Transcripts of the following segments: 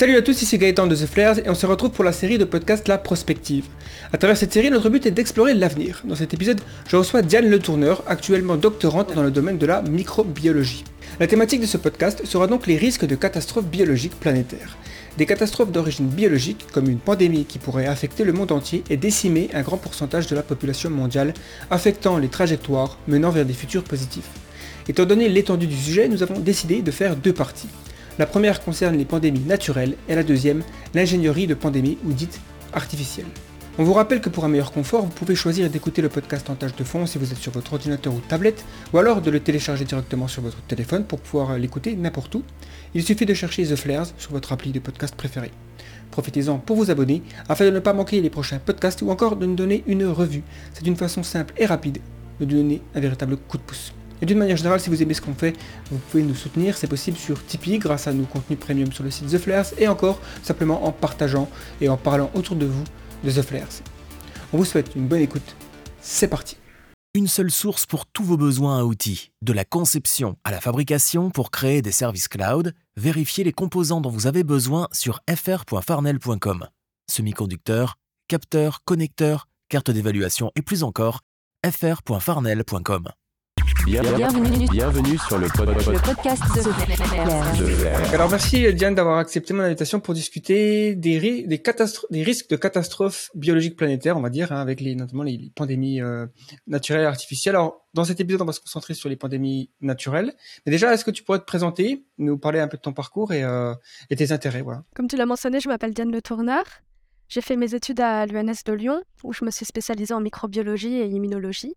Salut à tous, ici Gaëtan de The Flares et on se retrouve pour la série de podcasts La Prospective. À travers cette série, notre but est d'explorer l'avenir. Dans cet épisode, je reçois Diane Letourneur, actuellement doctorante dans le domaine de la microbiologie. La thématique de ce podcast sera donc les risques de catastrophes biologiques planétaires. Des catastrophes d'origine biologique, comme une pandémie qui pourrait affecter le monde entier et décimer un grand pourcentage de la population mondiale, affectant les trajectoires menant vers des futurs positifs. Étant donné l'étendue du sujet, nous avons décidé de faire deux parties. La première concerne les pandémies naturelles et la deuxième, l'ingénierie de pandémie ou dite artificielle. On vous rappelle que pour un meilleur confort, vous pouvez choisir d'écouter le podcast en tâche de fond si vous êtes sur votre ordinateur ou tablette, ou alors de le télécharger directement sur votre téléphone pour pouvoir l'écouter n'importe où. Il suffit de chercher The Flares sur votre appli de podcast préférée. Profitez-en pour vous abonner afin de ne pas manquer les prochains podcasts ou encore de nous donner une revue. C'est une façon simple et rapide de nous donner un véritable coup de pouce. Et d'une manière générale, si vous aimez ce qu'on fait, vous pouvez nous soutenir, c'est possible sur Tipeee grâce à nos contenus premium sur le site The Flares et encore simplement en partageant et en parlant autour de vous de The Flares. On vous souhaite une bonne écoute, c'est parti. Une seule source pour tous vos besoins à outils, de la conception à la fabrication pour créer des services cloud, vérifiez les composants dont vous avez besoin sur fr.farnell.com. Semi-conducteurs, capteurs, connecteurs, cartes d'évaluation et plus encore, fr.farnell.com. Bienvenue sur le podcast de Flares. Alors merci Diane d'avoir accepté mon invitation pour discuter des risques de catastrophes biologiques planétaires, on va dire, hein, avec notamment les pandémies naturelles et artificielles. Alors dans cet épisode, on va se concentrer sur les pandémies naturelles. Mais déjà, est-ce que tu pourrais te présenter, nous parler un peu de ton parcours et tes intérêts, voilà. Comme tu l'as mentionné, je m'appelle Diane Letourneur. J'ai fait mes études à l'ENS de Lyon, où je me suis spécialisée en microbiologie et immunologie.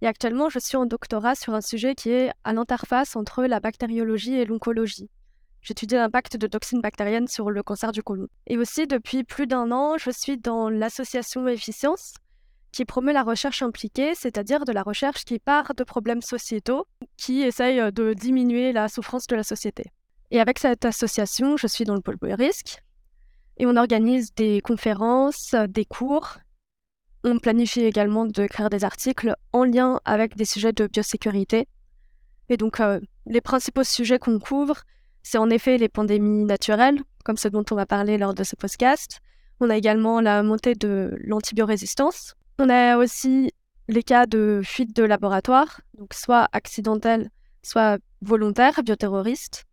Et actuellement, je suis en doctorat sur un sujet qui est à l'interface entre la bactériologie et l'oncologie. J'étudie l'impact de toxines bactériennes sur le cancer du côlon. Et aussi, depuis plus d'un an, je suis dans l'association Efficience, qui promeut la recherche impliquée, c'est-à-dire de la recherche qui part de problèmes sociétaux, qui essaye de diminuer la souffrance de la société. Et avec cette association, je suis dans le pôle risque, et on organise des conférences, des cours. On planifie également de créer des articles en lien avec des sujets de biosécurité. Et donc, les principaux sujets qu'on couvre, c'est en effet les pandémies naturelles, comme ce dont on va parler lors de ce podcast. On a également la montée de l'antibiorésistance. On a aussi les cas de fuite de laboratoire, donc soit accidentelle, soit volontaire, bioterroriste.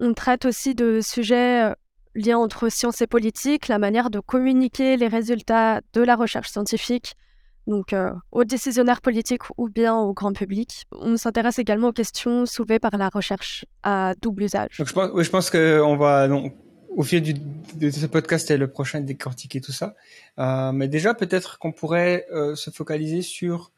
On traite aussi de sujets lien entre science et politique, la manière de communiquer les résultats de la recherche scientifique, donc aux décisionnaires politiques ou bien au grand public. On s'intéresse également aux questions soulevées par la recherche à double usage. Donc je pense qu'on va, au fil de ce podcast et le prochain, décortiquer tout ça. Mais déjà, peut-être qu'on pourrait se focaliser sur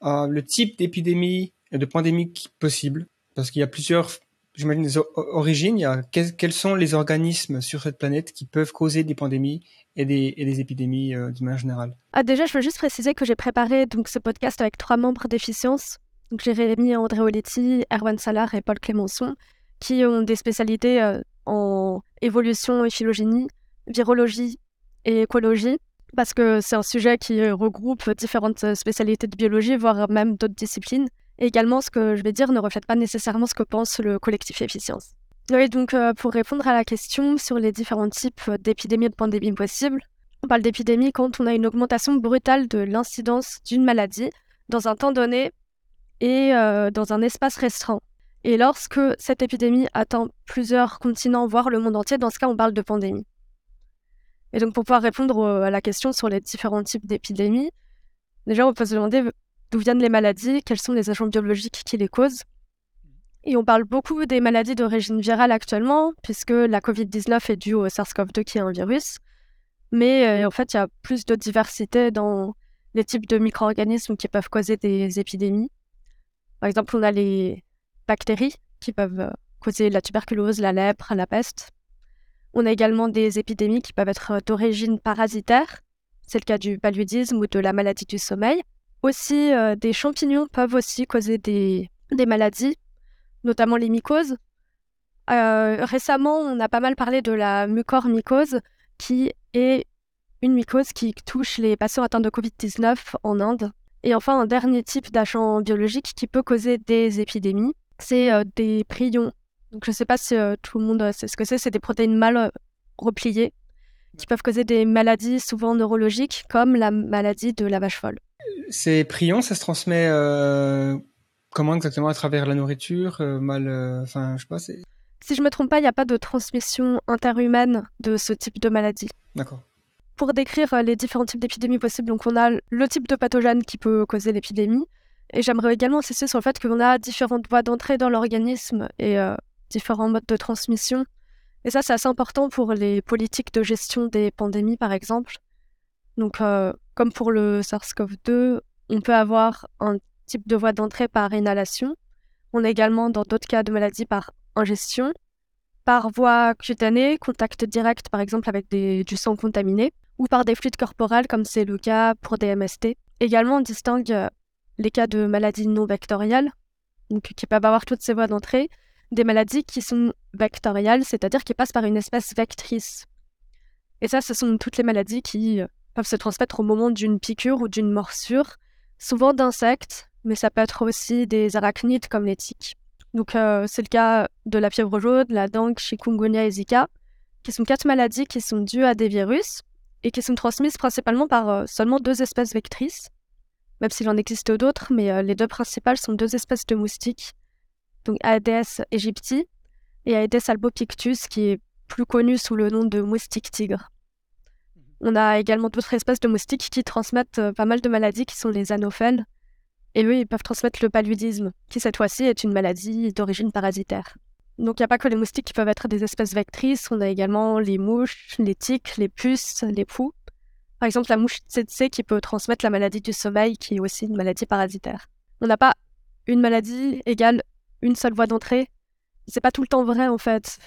le type d'épidémie et de pandémie possible, parce qu'il y a plusieurs... J'imagine les origines, il y a quels sont les organismes sur cette planète qui peuvent causer des pandémies et des épidémies d'une manière générale. Ah, déjà, je veux juste préciser que j'ai préparé donc, ce podcast avec 3 membres d'Efficience, donc Jérémy, André Olletti, Erwan Salard et Paul Clémenson, qui ont des spécialités en évolution et phylogénie, virologie et écologie, parce que c'est un sujet qui regroupe différentes spécialités de biologie, voire même d'autres disciplines. Et également, ce que je vais dire ne reflète pas nécessairement ce que pense le collectif Efficience. Et donc, pour répondre à la question sur les différents types d'épidémies et de pandémies possibles, on parle d'épidémie quand on a une augmentation brutale de l'incidence d'une maladie dans un temps donné et dans un espace restreint. Et lorsque cette épidémie atteint plusieurs continents, voire le monde entier, dans ce cas, on parle de pandémie. Et donc, pour pouvoir répondre à la question sur les différents types d'épidémies, déjà, on peut se demander... D'où viennent les maladies, quels sont les agents biologiques qui les causent. Et on parle beaucoup des maladies d'origine virale actuellement, puisque la Covid-19 est due au SARS-CoV-2 qui est un virus. Mais en fait, il y a plus de diversité dans les types de micro-organismes qui peuvent causer des épidémies. Par exemple, on a les bactéries qui peuvent causer la tuberculose, la lèpre, la peste. On a également des épidémies qui peuvent être d'origine parasitaire. C'est le cas du paludisme ou de la maladie du sommeil. Aussi, des champignons peuvent aussi causer des maladies, notamment les mycoses. Récemment, on a pas mal parlé de la mucormycose, qui est une mycose qui touche les patients atteints de Covid-19 en Inde. Et enfin, un dernier type d'agent biologique qui peut causer des épidémies, c'est des prions Donc je ne sais pas si tout le monde sait ce que c'est. C'est des protéines mal repliées qui peuvent causer des maladies souvent neurologiques comme la maladie de la vache folle. C'est priant, ça se transmet comment exactement, à travers la nourriture, je sais pas. C'est... Si je me trompe pas, il n'y a pas de transmission interhumaine de ce type de maladie. D'accord. Pour décrire les différents types d'épidémies possibles, donc on a le type de pathogène qui peut causer l'épidémie. Et j'aimerais également insister sur le fait qu'on a différentes voies d'entrée dans l'organisme et différents modes de transmission. Et ça, c'est assez important pour les politiques de gestion des pandémies, par exemple. Donc, comme pour le SARS-CoV-2, on peut avoir un type de voie d'entrée par inhalation. On est également, dans d'autres cas de maladies, par ingestion, par voie cutanée, contact direct, par exemple, avec du sang contaminé, ou par des fluides corporels, comme c'est le cas pour des MST. Également, on distingue les cas de maladies non vectorielles, donc qui peuvent avoir toutes ces voies d'entrée, des maladies qui sont vectorielles, c'est-à-dire qui passent par une espèce vectrice. Et ça, ce sont toutes les maladies qui peuvent se transmettre au moment d'une piqûre ou d'une morsure, souvent d'insectes, mais ça peut être aussi des arachnides comme les tiques. Donc c'est le cas de la fièvre jaune, la dengue, chikungunya et Zika, qui sont 4 maladies qui sont dues à des virus et qui sont transmises principalement par seulement 2 espèces vectrices, même s'il en existe d'autres, mais les 2 principales sont 2 espèces de moustiques, donc Aedes aegypti et Aedes albopictus, qui est plus connu sous le nom de moustique tigre. On a également d'autres espèces de moustiques qui transmettent pas mal de maladies, qui sont les anophèles, et eux, ils peuvent transmettre le paludisme, qui cette fois-ci est une maladie d'origine parasitaire. Donc il n'y a pas que les moustiques qui peuvent être des espèces vectrices, on a également les mouches, les tiques, les puces, les poux. Par exemple, la mouche tsetse qui peut transmettre la maladie du sommeil, qui est aussi une maladie parasitaire. On n'a pas une maladie égale une seule voie d'entrée. C'est pas tout le temps vrai, en fait.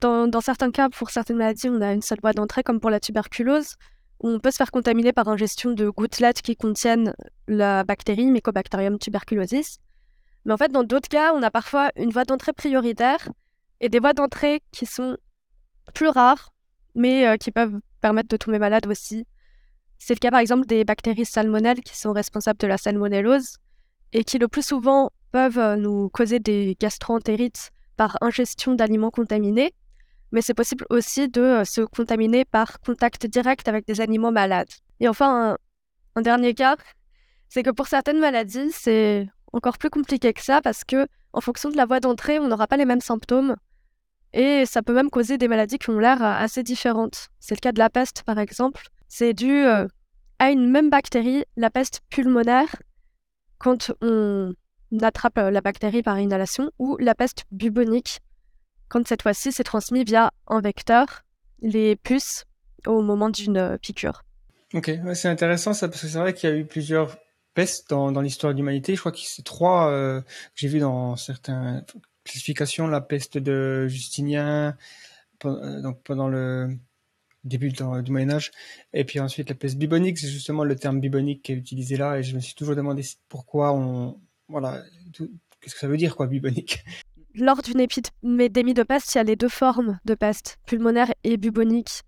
Dans certains cas, pour certaines maladies, on a une seule voie d'entrée, comme pour la tuberculose, où on peut se faire contaminer par ingestion de gouttelettes qui contiennent la bactérie Mycobacterium tuberculosis. Mais en fait, dans d'autres cas, on a parfois une voie d'entrée prioritaire et des voies d'entrée qui sont plus rares, mais qui peuvent permettre de tomber malade aussi. C'est le cas par exemple des bactéries salmonelles qui sont responsables de la salmonellose et qui le plus souvent peuvent nous causer des gastroentérites par ingestion d'aliments contaminés, mais c'est possible aussi de se contaminer par contact direct avec des animaux malades. Et enfin, un dernier cas, c'est que pour certaines maladies, c'est encore plus compliqué que ça parce que en fonction de la voie d'entrée, on n'aura pas les mêmes symptômes et ça peut même causer des maladies qui ont l'air assez différentes. C'est le cas de la peste par exemple. C'est dû à une même bactérie, la peste pulmonaire, quand on attrape la bactérie par inhalation, ou la peste bubonique, quand cette fois-ci c'est transmis via un vecteur, les puces, au moment d'une piqûre. Ok, ouais, c'est intéressant ça, parce que c'est vrai qu'il y a eu plusieurs pestes dans l'histoire de l'humanité. Je crois que c'est 3 que j'ai vu dans certaines classifications, la peste de Justinien, donc pendant le début du Moyen-Âge, et puis ensuite la peste bubonique, c'est justement le terme bubonique qui est utilisé là, et je me suis toujours demandé pourquoi qu'est-ce que ça veut dire, quoi, bubonique. Lors d'une épidémie de peste, il y a les 2 formes de peste, pulmonaire et bubonique,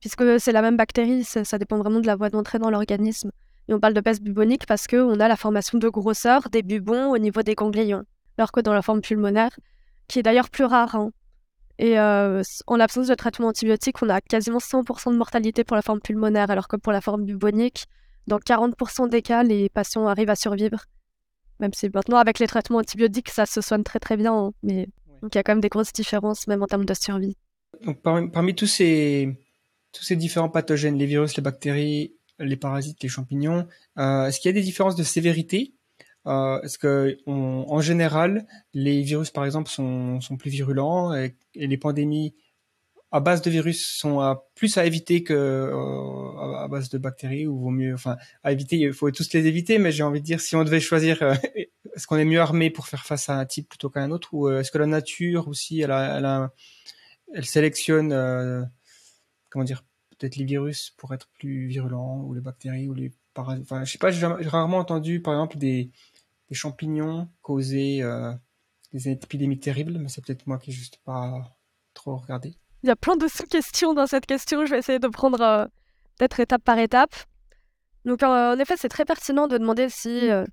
puisque c'est la même bactérie, ça dépend vraiment de la voie d'entrée dans l'organisme. Et on parle de peste bubonique parce qu'on a la formation de grosseur des bubons au niveau des ganglions, alors que dans la forme pulmonaire, qui est d'ailleurs plus rare, et en l'absence de traitement antibiotique, on a quasiment 100% de mortalité pour la forme pulmonaire, alors que pour la forme bubonique, dans 40% des cas, les patients arrivent à survivre. Même si maintenant, avec les traitements antibiotiques, ça se soigne très très bien, mais donc, il y a quand même des grosses différences, même en termes de survie. Donc, parmi tous ces différents pathogènes, les virus, les bactéries, les parasites, les champignons, est-ce qu'il y a des différences de sévérité ? Est-ce que en général, les virus, par exemple, sont plus virulents et les pandémies à base de virus sont plus à éviter que à base de bactéries, ou vaut mieux, à éviter. Il faut tous les éviter, mais j'ai envie de dire, si on devait choisir, est-ce qu'on est mieux armé pour faire face à un type plutôt qu'à un autre, ou est-ce que la nature aussi, elle sélectionne, peut-être les virus pour être plus virulents, ou les bactéries, ou les parasites. Enfin, je sais pas, j'ai rarement entendu, par exemple, des champignons causer des épidémies terribles, mais c'est peut-être moi qui n'ai juste pas trop regardé. Il y a plein de sous-questions dans cette question, je vais essayer de prendre peut-être étape par étape. Donc en effet, c'est très pertinent de demander si il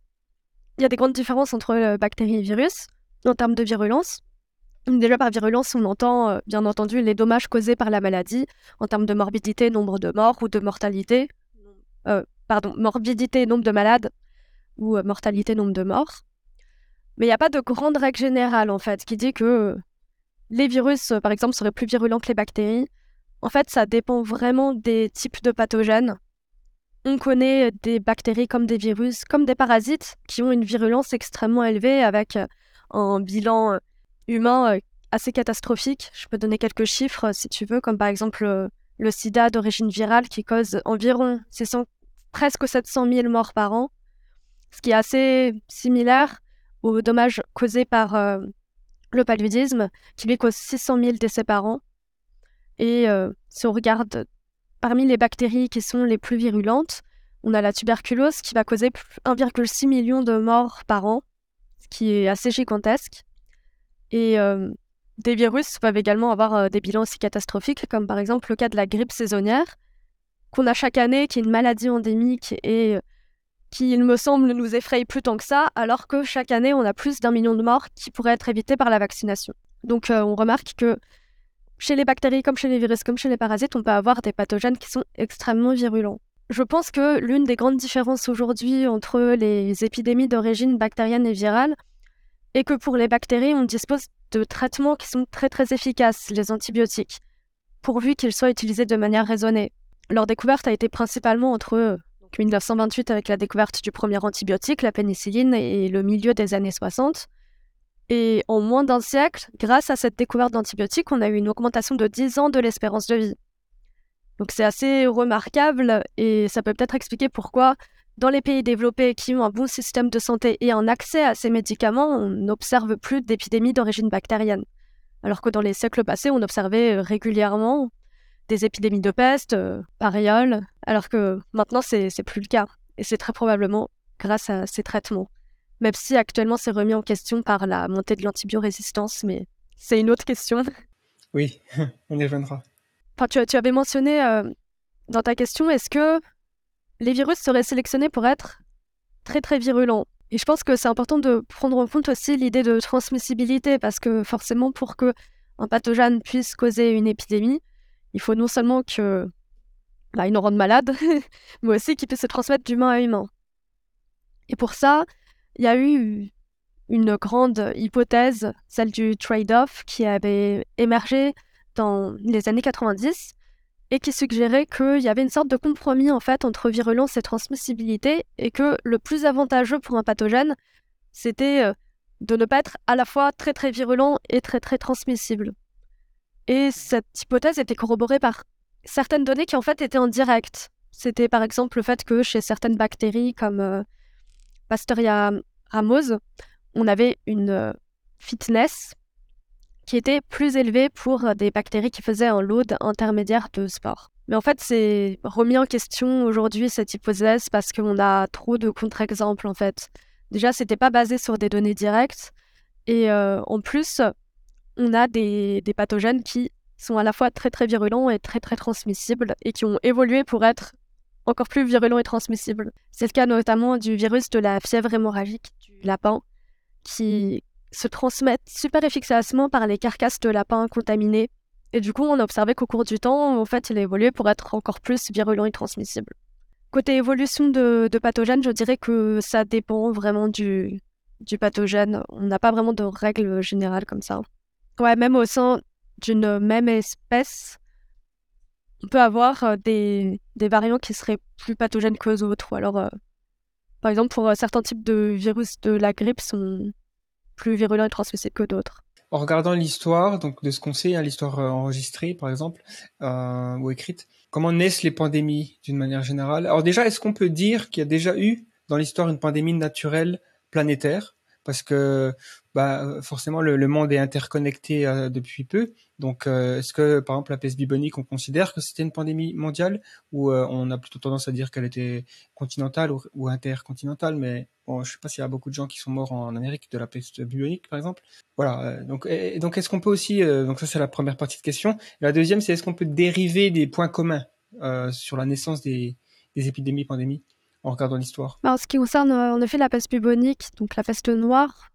y a des grandes différences entre bactéries et virus en termes de virulence. Déjà par virulence, on entend bien entendu les dommages causés par la maladie en termes de morbidité, nombre de morts ou de mortalité. Morbidité, nombre de malades ou mortalité, nombre de morts. Mais il n'y a pas de grande règle générale en fait qui dit que les virus, par exemple, seraient plus virulents que les bactéries. En fait, ça dépend vraiment des types de pathogènes. On connaît des bactéries comme des virus, comme des parasites qui ont une virulence extrêmement élevée avec un bilan humain assez catastrophique. Je peux donner quelques chiffres si tu veux, comme par exemple le sida d'origine virale qui cause environ presque 700 000 morts par an, ce qui est assez similaire aux dommages causés par le paludisme qui lui cause 600 000 décès par an. Et si on regarde parmi les bactéries qui sont les plus virulentes, on a la tuberculose qui va causer 1,6 million de morts par an, ce qui est assez gigantesque. Et des virus peuvent également avoir des bilans aussi catastrophiques, comme par exemple le cas de la grippe saisonnière, qu'on a chaque année, qui est une maladie endémique et qui, il me semble, ne nous effraie plus tant que ça, alors que chaque année, on a plus d'1 million de morts qui pourraient être évitées par la vaccination. Donc on remarque que chez les bactéries, comme chez les virus, comme chez les parasites, on peut avoir des pathogènes qui sont extrêmement virulents. Je pense que l'une des grandes différences aujourd'hui entre les épidémies d'origine bactérienne et virale est que pour les bactéries, on dispose de traitements qui sont très très efficaces, les antibiotiques, pourvu qu'ils soient utilisés de manière raisonnée. Leur découverte a été principalement entre 1928 avec la découverte du premier antibiotique, la pénicilline, et le milieu des années 60. Et en moins d'un siècle, grâce à cette découverte d'antibiotiques, on a eu une augmentation de 10 ans de l'espérance de vie. Donc c'est assez remarquable et ça peut peut-être expliquer pourquoi dans les pays développés qui ont un bon système de santé et un accès à ces médicaments, on n'observe plus d'épidémies d'origine bactérienne. Alors que dans les siècles passés, on observait régulièrement des épidémies de peste, variole, alors que maintenant c'est plus le cas. Et c'est très probablement grâce à ces traitements. Même si actuellement c'est remis en question par la montée de l'antibiorésistance, mais c'est une autre question. Oui, on y reviendra. Enfin, tu avais mentionné dans ta question, est-ce que les virus seraient sélectionnés pour être très très virulents? Et je pense que c'est important de prendre en compte aussi l'idée de transmissibilité, parce que forcément pour qu'un pathogène puisse causer une épidémie, il faut non seulement qu'il nous rende malade, mais aussi qu'il puisse se transmettre d'humain à humain. Et pour ça, il y a eu une grande hypothèse, celle du trade-off, qui avait émergé dans les années 90 et qui suggérait qu'il y avait une sorte de compromis en fait, entre virulence et transmissibilité et que le plus avantageux pour un pathogène, c'était de ne pas être à la fois très très virulent et très très transmissible. Et cette hypothèse était corroborée par certaines données qui en fait étaient en direct. C'était par exemple le fait que chez certaines bactéries comme Pasteuria ramosa, on avait une fitness qui était plus élevée pour des bactéries qui faisaient un load intermédiaire de spores. Mais en fait, c'est remis en question aujourd'hui cette hypothèse parce qu'on a trop de contre-exemples en fait. Déjà, c'était pas basé sur des données directes et en plus, on a des pathogènes qui sont à la fois très très virulents et très très transmissibles et qui ont évolué pour être encore plus virulent et transmissible. C'est le cas notamment du virus de la fièvre hémorragique du lapin, qui se transmet super efficacement par les carcasses de lapins contaminés. Et du coup, on a observé qu'au cours du temps, en fait, il a évolué pour être encore plus virulent et transmissible. Côté évolution de pathogènes, je dirais que ça dépend vraiment du pathogène. On n'a pas vraiment de règle générale comme ça. Ouais, même au sein d'une même espèce, on peut avoir des variants qui seraient plus pathogènes que d'autres. Alors, par exemple, pour certains types de virus de la grippe, sont plus virulents et transmissibles que d'autres. En regardant l'histoire, donc de ce qu'on sait, hein, l'histoire enregistrée, par exemple, ou écrite, comment naissent les pandémies d'une manière générale? Alors déjà, est-ce qu'on peut dire qu'il y a déjà eu dans l'histoire une pandémie naturelle planétaire? Parce que forcément, le monde est interconnecté depuis peu. Donc, est-ce que, par exemple, la peste bubonique, on considère que c'était une pandémie mondiale ou on a plutôt tendance à dire qu'elle était continentale ou intercontinentale? Mais bon, je ne sais pas s'il y a beaucoup de gens qui sont morts en Amérique de la peste bubonique, par exemple. Voilà. Donc, est-ce qu'on peut aussi... donc, ça, c'est la première partie de question. Et la deuxième, c'est est-ce qu'on peut dériver des points communs sur la naissance des épidémies, pandémies en regardant l'histoire? En ce qui concerne en effet la peste bubonique, donc la peste noire,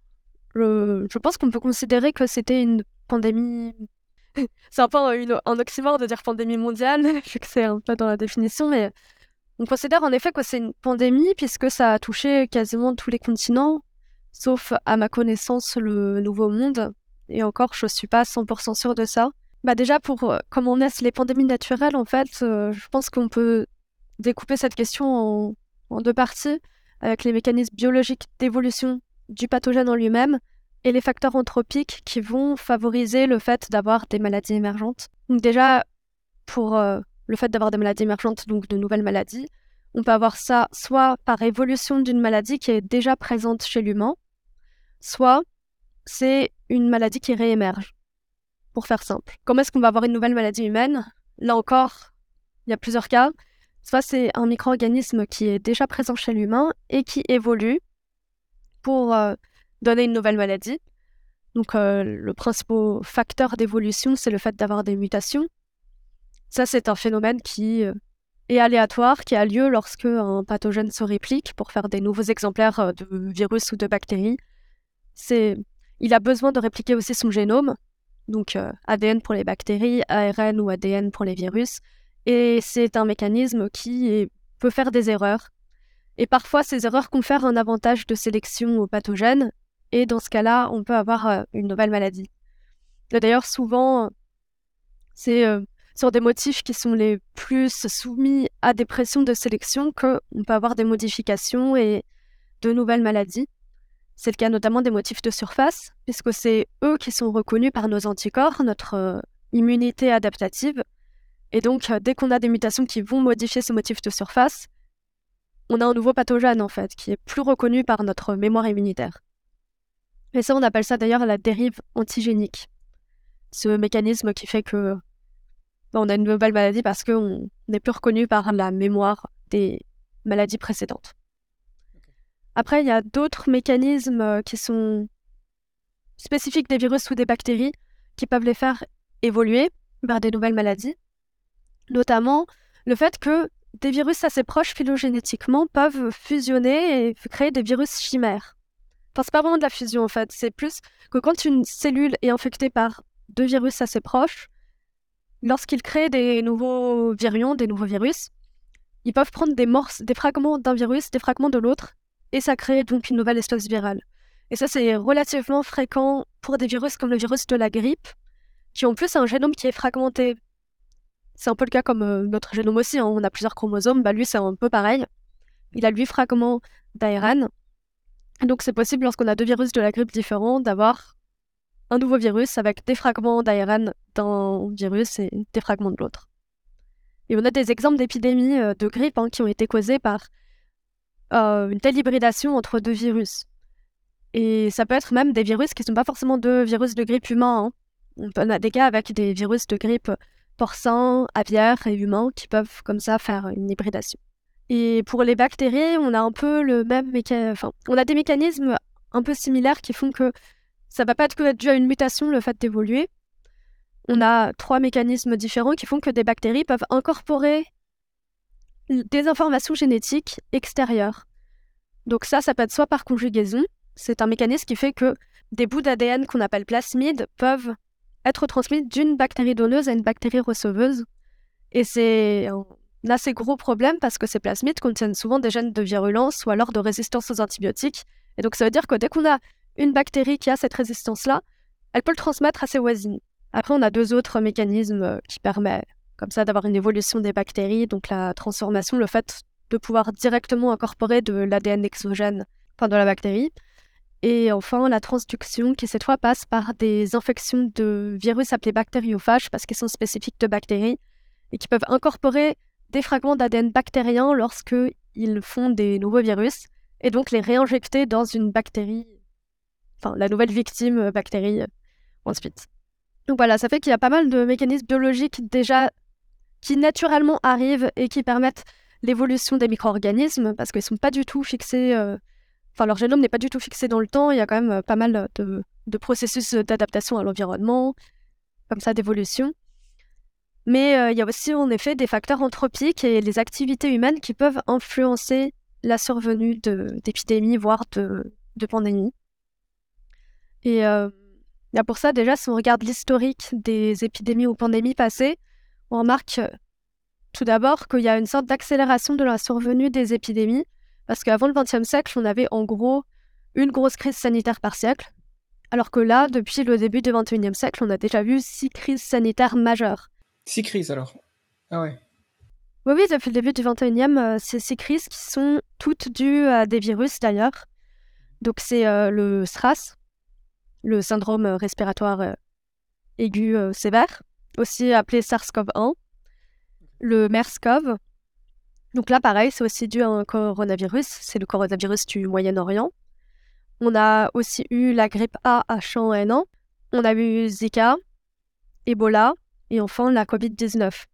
je pense qu'on peut considérer que c'était une pandémie... C'est un peu un oxymore de dire pandémie mondiale, vu que c'est un peu dans la définition, mais on considère en effet que c'est une pandémie puisque ça a touché quasiment tous les continents, sauf à ma connaissance le Nouveau Monde, et encore je suis pas 100% sûre de ça. Bah déjà, comme on laisse les pandémies naturelles, en fait, je pense qu'on peut découper cette question en deux parties, avec les mécanismes biologiques d'évolution du pathogène en lui-même, et les facteurs anthropiques qui vont favoriser le fait d'avoir des maladies émergentes. Donc déjà, pour le fait d'avoir des maladies émergentes, donc de nouvelles maladies, on peut avoir ça soit par évolution d'une maladie qui est déjà présente chez l'humain, soit c'est une maladie qui réémerge, pour faire simple. Comment est-ce qu'on va avoir une nouvelle maladie humaine ? Là encore, il y a plusieurs cas. Soit c'est un micro-organisme qui est déjà présent chez l'humain et qui évolue pour... donner une nouvelle maladie. Donc, le principal facteur d'évolution, c'est le fait d'avoir des mutations. Ça, c'est un phénomène qui est aléatoire, qui a lieu lorsque un pathogène se réplique pour faire des nouveaux exemplaires de virus ou de bactéries. Il a besoin de répliquer aussi son génome, donc ADN pour les bactéries, ARN ou ADN pour les virus. Et c'est un mécanisme qui peut faire des erreurs. Et parfois, ces erreurs confèrent un avantage de sélection aux pathogènes. Et dans ce cas-là, on peut avoir une nouvelle maladie. D'ailleurs, souvent, c'est sur des motifs qui sont les plus soumis à des pressions de sélection qu'on peut avoir des modifications et de nouvelles maladies. C'est le cas notamment des motifs de surface, puisque c'est eux qui sont reconnus par nos anticorps, notre immunité adaptative. Et donc, dès qu'on a des mutations qui vont modifier ces motifs de surface, on a un nouveau pathogène, en fait, qui est plus reconnu par notre mémoire immunitaire. Mais ça, on appelle ça d'ailleurs la dérive antigénique. Ce mécanisme qui fait que on a une nouvelle maladie parce qu'on n'est plus reconnu par la mémoire des maladies précédentes. Après, il y a d'autres mécanismes qui sont spécifiques des virus ou des bactéries qui peuvent les faire évoluer vers des nouvelles maladies. Notamment le fait que des virus assez proches phylogénétiquement peuvent fusionner et créer des virus chimères. Enfin, c'est pas vraiment de la fusion, en fait. C'est plus que quand une cellule est infectée par deux virus assez proches, lorsqu'ils créent des nouveaux virions, des nouveaux virus, ils peuvent prendre des fragments d'un virus, des fragments de l'autre, et ça crée donc une nouvelle espèce virale. Et ça, c'est relativement fréquent pour des virus comme le virus de la grippe, qui en plus a un génome qui est fragmenté. C'est un peu le cas comme notre génome aussi, hein. On a plusieurs chromosomes, bah lui c'est un peu pareil. Il a 8 fragments d'ARN. Donc c'est possible, lorsqu'on a deux virus de la grippe différents, d'avoir un nouveau virus avec des fragments d'ARN d'un virus et des fragments de l'autre. Et on a des exemples d'épidémies de grippe qui ont été causées par une telle hybridation entre deux virus. Et ça peut être même des virus qui ne sont pas forcément deux virus de grippe humains. On a des cas avec des virus de grippe porcins, aviaires et humains qui peuvent comme ça faire une hybridation. Et pour les bactéries, on a un peu le même on a des mécanismes un peu similaires qui font que ça ne va pas être dû à une mutation, le fait d'évoluer. On a 3 mécanismes différents qui font que des bactéries peuvent incorporer des informations génétiques extérieures. Donc ça peut être soit par conjugaison, c'est un mécanisme qui fait que des bouts d'ADN qu'on appelle plasmides peuvent être transmis d'une bactérie donneuse à une bactérie receveuse. Et c'est un assez gros problème parce que ces plasmides contiennent souvent des gènes de virulence ou alors de résistance aux antibiotiques. Et donc ça veut dire que dès qu'on a une bactérie qui a cette résistance-là, elle peut le transmettre à ses voisines. Après, on a 2 autres mécanismes qui permettent comme ça d'avoir une évolution des bactéries, donc la transformation, le fait de pouvoir directement incorporer de l'ADN exogène, de la bactérie. Et enfin, la transduction qui, cette fois, passe par des infections de virus appelés bactériophages parce qu'ils sont spécifiques de bactéries et qui peuvent incorporer des fragments d'ADN bactérien lorsqu'ils font des nouveaux virus et donc les réinjecter dans une bactérie, la nouvelle victime bactérie ensuite. Donc voilà, ça fait qu'il y a pas mal de mécanismes biologiques déjà qui naturellement arrivent et qui permettent l'évolution des micro-organismes parce qu'ils ne sont pas du tout fixés... leur génome n'est pas du tout fixé dans le temps, il y a quand même pas mal de processus d'adaptation à l'environnement, comme ça, d'évolution. Mais il y a aussi, en effet, des facteurs anthropiques et les activités humaines qui peuvent influencer la survenue d'épidémies, voire de pandémies. Et Bien pour ça, déjà, si on regarde l'historique des épidémies ou pandémies passées, on remarque tout d'abord qu'il y a une sorte d'accélération de la survenue des épidémies, parce qu'avant le XXe siècle, on avait en gros une grosse crise sanitaire par siècle, alors que là, depuis le début du XXIe siècle, on a déjà vu 6 crises sanitaires majeures. 6 crises alors? Ah ouais. Oui, depuis le début du XXIe, c'est 6 crises qui sont toutes dues à des virus d'ailleurs. Donc c'est le SRAS, le syndrome respiratoire aigu sévère, aussi appelé SARS-CoV-1, le MERS-CoV. Donc là, pareil, c'est aussi dû à un coronavirus, c'est le coronavirus du Moyen-Orient. On a aussi eu la grippe A H1N1, on a eu Zika, Ebola et enfin la Covid-19.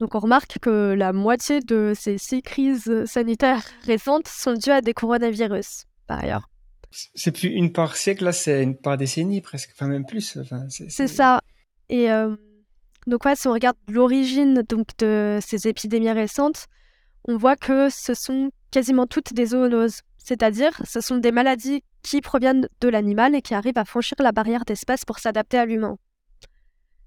Donc on remarque que la moitié de ces 6 crises sanitaires récentes sont dues à des coronavirus, par ailleurs. C'est plus une par siècle, là c'est une par décennie presque, enfin même plus. Enfin, c'est ça. Et donc ouais, si on regarde l'origine donc, de ces épidémies récentes, on voit que ce sont quasiment toutes des zoonoses. C'est-à-dire, ce sont des maladies qui proviennent de l'animal et qui arrivent à franchir la barrière d'espèce pour s'adapter à l'humain.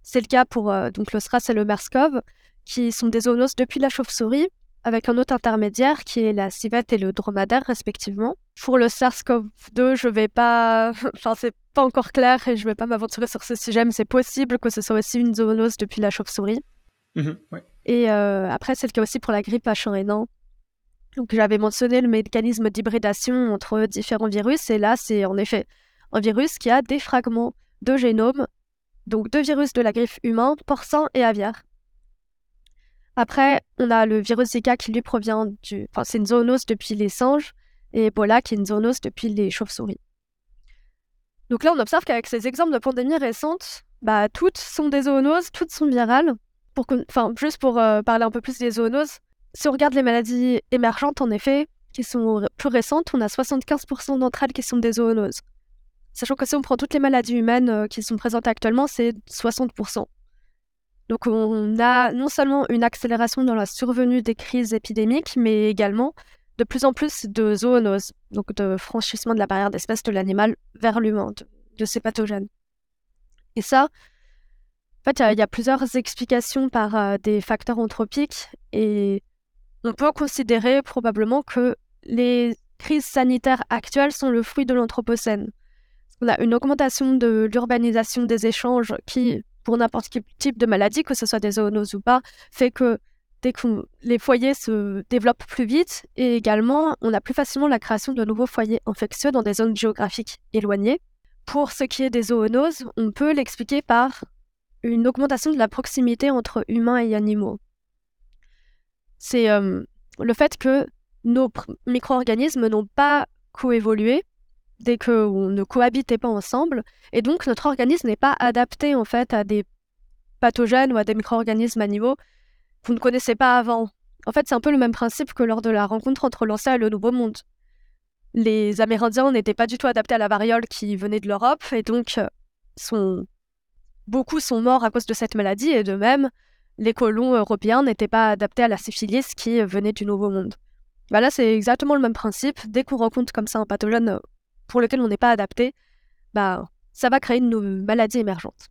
C'est le cas pour donc le SRAS et le MERS-CoV, qui sont des zoonoses depuis la chauve-souris, avec un autre intermédiaire qui est la civette et le dromadaire respectivement. Pour le SARS-CoV-2, je vais pas... enfin, c'est pas encore clair et je vais pas m'aventurer sur ce sujet, mais c'est possible que ce soit aussi une zoonose depuis la chauve-souris. Mmh, ouais. Et après, c'est le cas aussi pour la grippe H1N1. Donc, j'avais mentionné le mécanisme d'hybridation entre différents virus, et là, c'est en effet un virus qui a des fragments de génome, donc 2 virus de la griffe humain, porcin et aviaire. Après, on a le virus Zika qui lui provient du... Enfin, c'est une zoonose depuis les singes, et Ebola qui est une zoonose depuis les chauves-souris. Donc là, on observe qu'avec ces exemples de pandémies récentes, bah, toutes sont des zoonoses, toutes sont virales. Enfin, juste pour parler un peu plus des zoonoses, si on regarde les maladies émergentes, en effet, qui sont plus récentes, on a 75% d'entre elles qui sont des zoonoses. Sachant que si on prend toutes les maladies humaines qui sont présentes actuellement, c'est 60%. Donc on a non seulement une accélération dans la survenue des crises épidémiques, mais également de plus en plus de zoonoses, donc de franchissement de la barrière d'espèce de l'animal vers l'humain, de ces pathogènes. Et ça... En fait, il y a plusieurs explications par des facteurs anthropiques et on peut considérer probablement que les crises sanitaires actuelles sont le fruit de l'anthropocène. On a une augmentation de l'urbanisation des échanges qui, pour n'importe quel type de maladie, que ce soit des zoonoses ou pas, fait que les foyers se développent plus vite et également on a plus facilement la création de nouveaux foyers infectieux dans des zones géographiques éloignées. Pour ce qui est des zoonoses, on peut l'expliquer par une augmentation de la proximité entre humains et animaux. C'est le fait que nos micro-organismes n'ont pas coévolué dès qu'on ne cohabitait pas ensemble, et donc notre organisme n'est pas adapté en fait à des pathogènes ou à des micro-organismes animaux qu'on ne connaissait pas avant. En fait, c'est un peu le même principe que lors de la rencontre entre l'Ancien et le Nouveau Monde. Les Amérindiens n'étaient pas du tout adaptés à la variole qui venait de l'Europe, et donc beaucoup sont morts à cause de cette maladie, et de même, les colons européens n'étaient pas adaptés à la syphilis qui venait du Nouveau Monde. Ben là, c'est exactement le même principe. Dès qu'on rencontre comme ça un pathogène pour lequel on n'est pas adapté, ben, ça va créer une maladie émergente.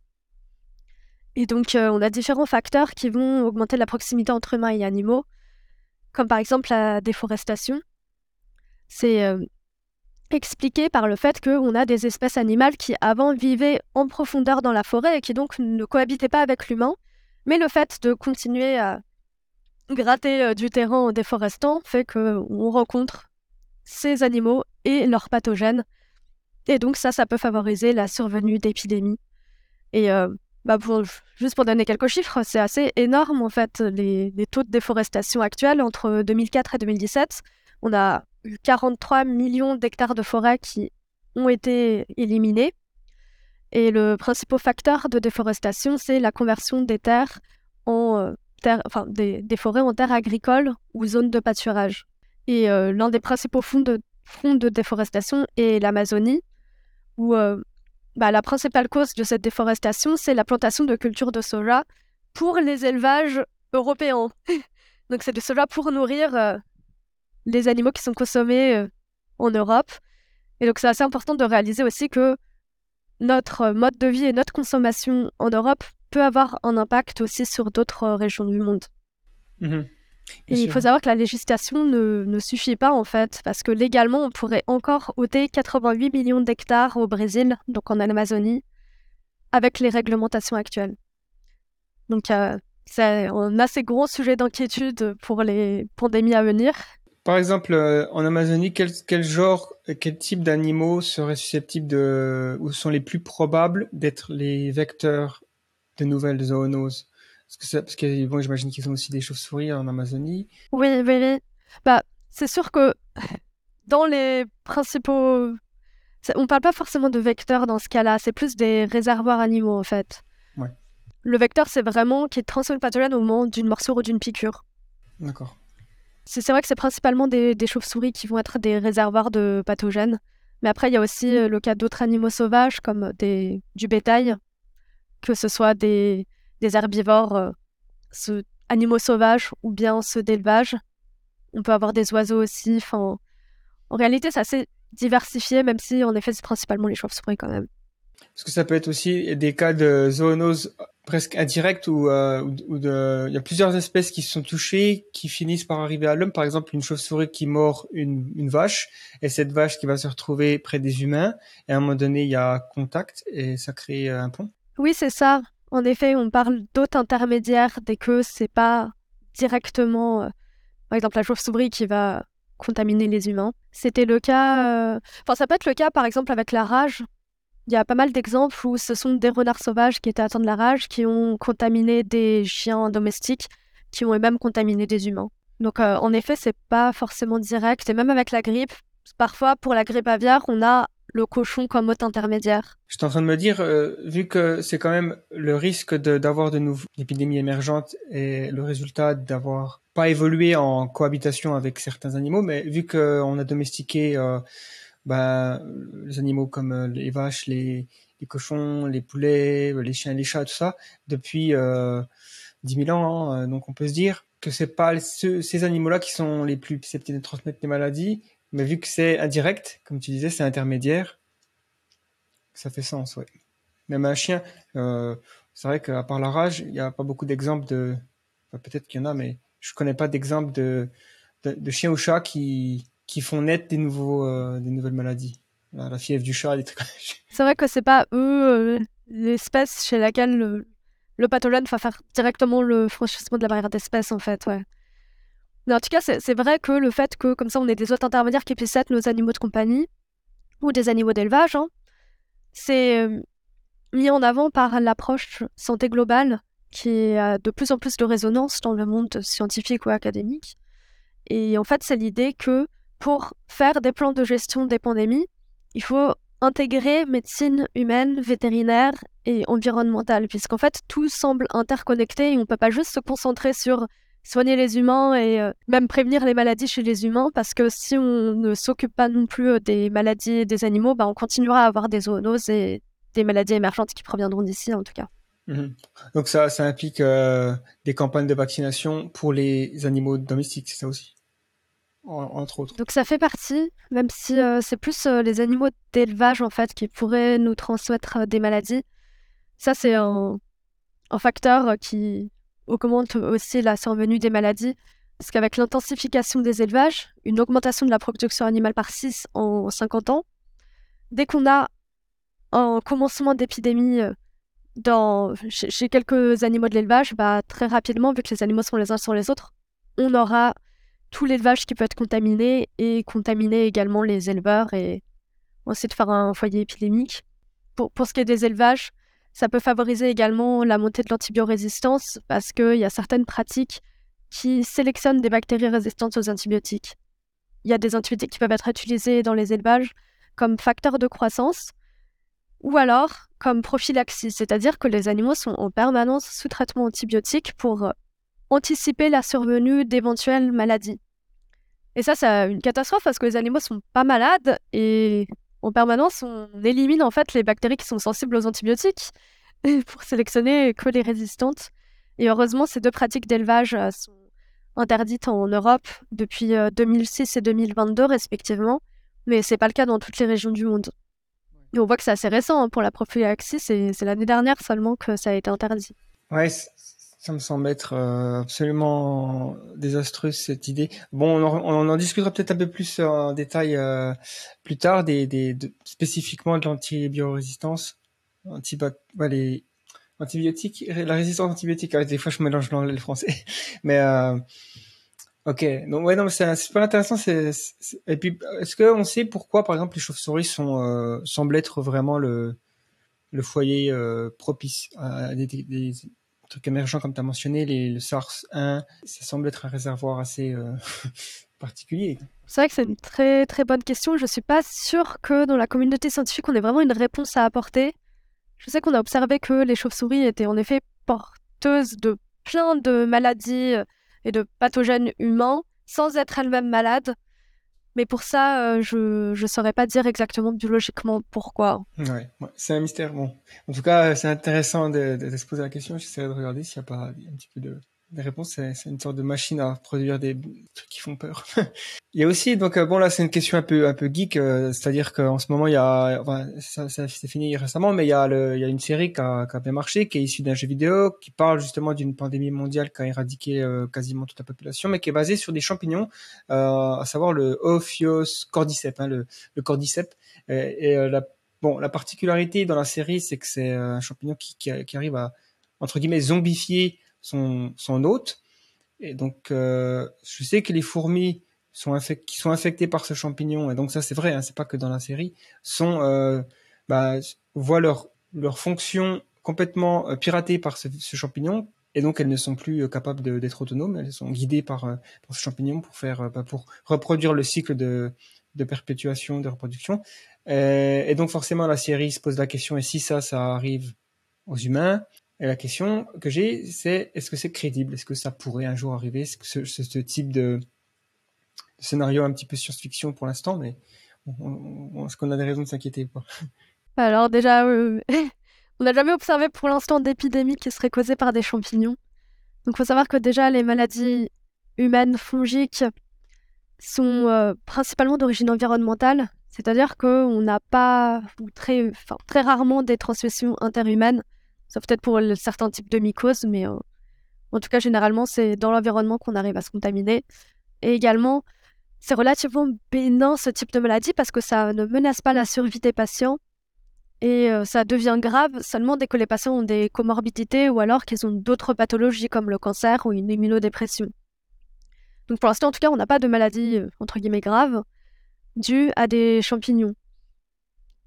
Et donc, on a différents facteurs qui vont augmenter la proximité entre humains et animaux, comme par exemple la déforestation. C'est... expliqué par le fait qu'on a des espèces animales qui avant vivaient en profondeur dans la forêt et qui donc ne cohabitaient pas avec l'humain, mais le fait de continuer à gratter du terrain en déforestant fait qu'on rencontre ces animaux et leurs pathogènes, et donc ça peut favoriser la survenue d'épidémies. Et juste pour donner quelques chiffres, c'est assez énorme en fait les taux de déforestation actuels. Entre 2004 et 2017, on a 43 millions d'hectares de forêt qui ont été éliminés. Et le principal facteur de déforestation, c'est la conversion des terres des forêts en terres agricoles ou zones de pâturage. Et l'un des principaux fonds de déforestation est l'Amazonie, où la principale cause de cette déforestation, c'est la plantation de cultures de soja pour les élevages européens. Donc c'est du soja pour nourrir... les animaux qui sont consommés en Europe. Et donc c'est assez important de réaliser aussi que notre mode de vie et notre consommation en Europe peut avoir un impact aussi sur d'autres régions du monde. Mmh. Et il faut savoir que la législation ne suffit pas, en fait, parce que légalement, on pourrait encore ôter 88 millions d'hectares au Brésil, donc en Amazonie, avec les réglementations actuelles. Donc, c'est un assez gros sujet d'inquiétude pour les pandémies à venir. Par exemple, en Amazonie, quel type d'animaux seraient susceptibles ou sont les plus probables d'être les vecteurs de nouvelles zoonoses ? Parce que bon, j'imagine qu'ils ont aussi des chauves-souris en Amazonie. Oui. Bah, c'est sûr que dans les principaux... On ne parle pas forcément de vecteurs dans ce cas-là, c'est plus des réservoirs animaux en fait. Ouais. Le vecteur, c'est vraiment qu'il transmet le pathogène au moment d'une morsure ou d'une piqûre. D'accord. C'est vrai que c'est principalement des chauves-souris qui vont être des réservoirs de pathogènes. Mais après, il y a aussi le cas d'autres animaux sauvages comme du bétail, que ce soit des herbivores, animaux sauvages ou bien ceux d'élevage. On peut avoir des oiseaux aussi. Enfin, en réalité, c'est assez diversifié, même si en effet, c'est principalement les chauves-souris quand même. Est-ce que ça peut être aussi des cas de zoonose presque indirecte où il y a plusieurs espèces qui sont touchées, qui finissent par arriver à l'homme. Par exemple, une chauve-souris qui mord une vache, et cette vache qui va se retrouver près des humains, et à un moment donné, il y a contact, et ça crée un pont. Oui, c'est ça. En effet, on parle d'hôtes intermédiaires dès que c'est pas directement, par exemple, la chauve-souris qui va contaminer les humains. C'était le cas... Enfin, ça peut être le cas, par exemple, avec la rage. Il y a pas mal d'exemples où ce sont des renards sauvages qui étaient atteints de la rage, qui ont contaminé des chiens domestiques, qui ont même contaminé des humains. Donc, en effet, c'est pas forcément direct. Et même avec la grippe, parfois, pour la grippe aviaire, on a le cochon comme hôte intermédiaire. Je suis en train de me dire, vu que c'est quand même le risque d'avoir de nouveau l'épidémie émergente et le résultat d'avoir pas évolué en cohabitation avec certains animaux, mais vu qu'on a domestiqué les animaux comme les vaches, les cochons, les poulets, les chiens, les chats, tout ça, depuis 10 000 ans, hein, donc on peut se dire que c'est pas ces animaux-là qui sont les plus susceptibles de transmettre des maladies. Mais vu que c'est indirect, comme tu disais, c'est intermédiaire, ça fait sens, oui. Même un chien, c'est vrai qu'à part la rage, il n'y a pas beaucoup d'exemples de... Enfin, peut-être qu'il y en a, mais je ne connais pas d'exemples de chiens ou chats qui font naître des nouvelles maladies. La fièvre du chat, des trucs comme ça. C'est vrai que ce n'est pas eux, l'espèce chez laquelle le pathogène va faire directement le franchissement de la barrière d'espèce, en fait, ouais. Mais en tout cas, c'est vrai que le fait que, comme ça, on ait des hôtes intermédiaires qui puissent être nos animaux de compagnie ou des animaux d'élevage, hein, c'est mis en avant par l'approche santé globale qui a de plus en plus de résonance dans le monde scientifique ou académique. Et en fait, c'est l'idée que pour faire des plans de gestion des pandémies, il faut intégrer médecine humaine, vétérinaire et environnementale, puisqu'en fait, tout semble interconnecté et on ne peut pas juste se concentrer sur... soigner les humains et même prévenir les maladies chez les humains, parce que si on ne s'occupe pas non plus des maladies des animaux, bah on continuera à avoir des zoonoses et des maladies émergentes qui proviendront d'ici, en tout cas. Mmh. Donc ça implique des campagnes de vaccination pour les animaux domestiques, c'est ça aussi, entre autres. Donc ça fait partie, même si c'est plus les animaux d'élevage, en fait, qui pourraient nous transmettre des maladies. Ça, c'est un facteur qui... augmente aussi la survenue des maladies, parce qu'avec l'intensification des élevages, une augmentation de la production animale par 6 en 50 ans, dès qu'on a un commencement d'épidémie chez quelques animaux de l'élevage, bah, très rapidement, vu que les animaux sont les uns sur les autres, on aura tout l'élevage qui peut être contaminé et contaminer également les éleveurs et ensuite faire un foyer épidémique. Pour ce qui est des élevages, ça peut favoriser également la montée de l'antibiorésistance parce qu'il y a certaines pratiques qui sélectionnent des bactéries résistantes aux antibiotiques. Il y a des antibiotiques qui peuvent être utilisés dans les élevages comme facteurs de croissance ou alors comme prophylaxie, c'est-à-dire que les animaux sont en permanence sous traitement antibiotique pour anticiper la survenue d'éventuelles maladies. Et ça, c'est une catastrophe parce que les animaux sont pas malades et... en permanence, on élimine en fait les bactéries qui sont sensibles aux antibiotiques pour sélectionner que les résistantes. Et heureusement, ces deux pratiques d'élevage sont interdites en Europe depuis 2006 et 2022 respectivement, mais c'est pas le cas dans toutes les régions du monde. Et on voit que c'est assez récent pour la prophylaxie, c'est l'année dernière seulement que ça a été interdit. Ouais, ça me semble être absolument désastreuse cette idée. Bon, on en discutera peut-être un peu plus en détail plus tard, spécifiquement de l'antibiorésistance, antibiotiques, la résistance antibiotique. Ah, des fois, je mélange l'anglais et le français. Mais ok, donc ouais, non, mais c'est super intéressant. Et puis, est-ce qu'on sait pourquoi, par exemple, les chauves-souris semblent être vraiment le foyer propice à des trucs émergents comme tu as mentionné, le SARS-1, ça semble être un réservoir assez particulier. C'est vrai que c'est une très très bonne question. Je suis pas sûre que dans la communauté scientifique on ait vraiment une réponse à apporter. Je sais qu'on a observé que les chauves-souris étaient en effet porteuses de plein de maladies et de pathogènes humains, sans être elle-même malade. Mais pour ça, je saurais pas dire exactement biologiquement pourquoi. Ouais, c'est un mystère. Bon, en tout cas, c'est intéressant de se poser la question. J'essaierai de regarder s'il n'y a pas un petit peu de réponse. C'est une sorte de machine à produire des trucs qui font peur. Il y a aussi, donc bon, là, c'est une question un peu geek. C'est-à-dire qu'en ce moment, il y a, enfin, ça c'est fini récemment, mais il y a une série qui a bien marché, qui est issue d'un jeu vidéo, qui parle justement d'une pandémie mondiale qui a éradiqué quasiment toute la population, mais qui est basée sur des champignons, à savoir le Ophiocordyceps, le cordycep. La particularité dans la série, c'est que c'est un champignon qui arrive à, entre guillemets, zombifier son hôte. Et donc, je sais que les fourmis qui sont infectés par ce champignon, et donc ça c'est vrai, hein, c'est pas que dans la série, voient leur fonction complètement piratée par ce champignon, et donc elles ne sont plus capables d'être autonomes, elles sont guidées par ce champignon pour reproduire le cycle de perpétuation, de reproduction. Et donc forcément la série se pose la question, et si ça arrive aux humains? Et la question que j'ai, c'est est-ce que c'est crédible? Est-ce que ça pourrait un jour arriver? Est-ce que ce type de scénario un petit peu science-fiction pour l'instant, mais est-ce qu'on a des raisons de s'inquiéter? Alors déjà, on n'a jamais observé pour l'instant d'épidémie qui serait causée par des champignons. Donc il faut savoir que déjà les maladies humaines fongiques sont principalement d'origine environnementale, c'est-à-dire qu'on n'a pas, ou très rarement, des transmissions interhumaines, sauf peut-être pour certains types de mycoses, mais en tout cas généralement c'est dans l'environnement qu'on arrive à se contaminer. Et également, c'est relativement bénin ce type de maladie parce que ça ne menace pas la survie des patients et ça devient grave seulement dès que les patients ont des comorbidités ou alors qu'ils ont d'autres pathologies comme le cancer ou une immunodépression. Donc pour l'instant, en tout cas, on n'a pas de maladie entre guillemets grave due à des champignons.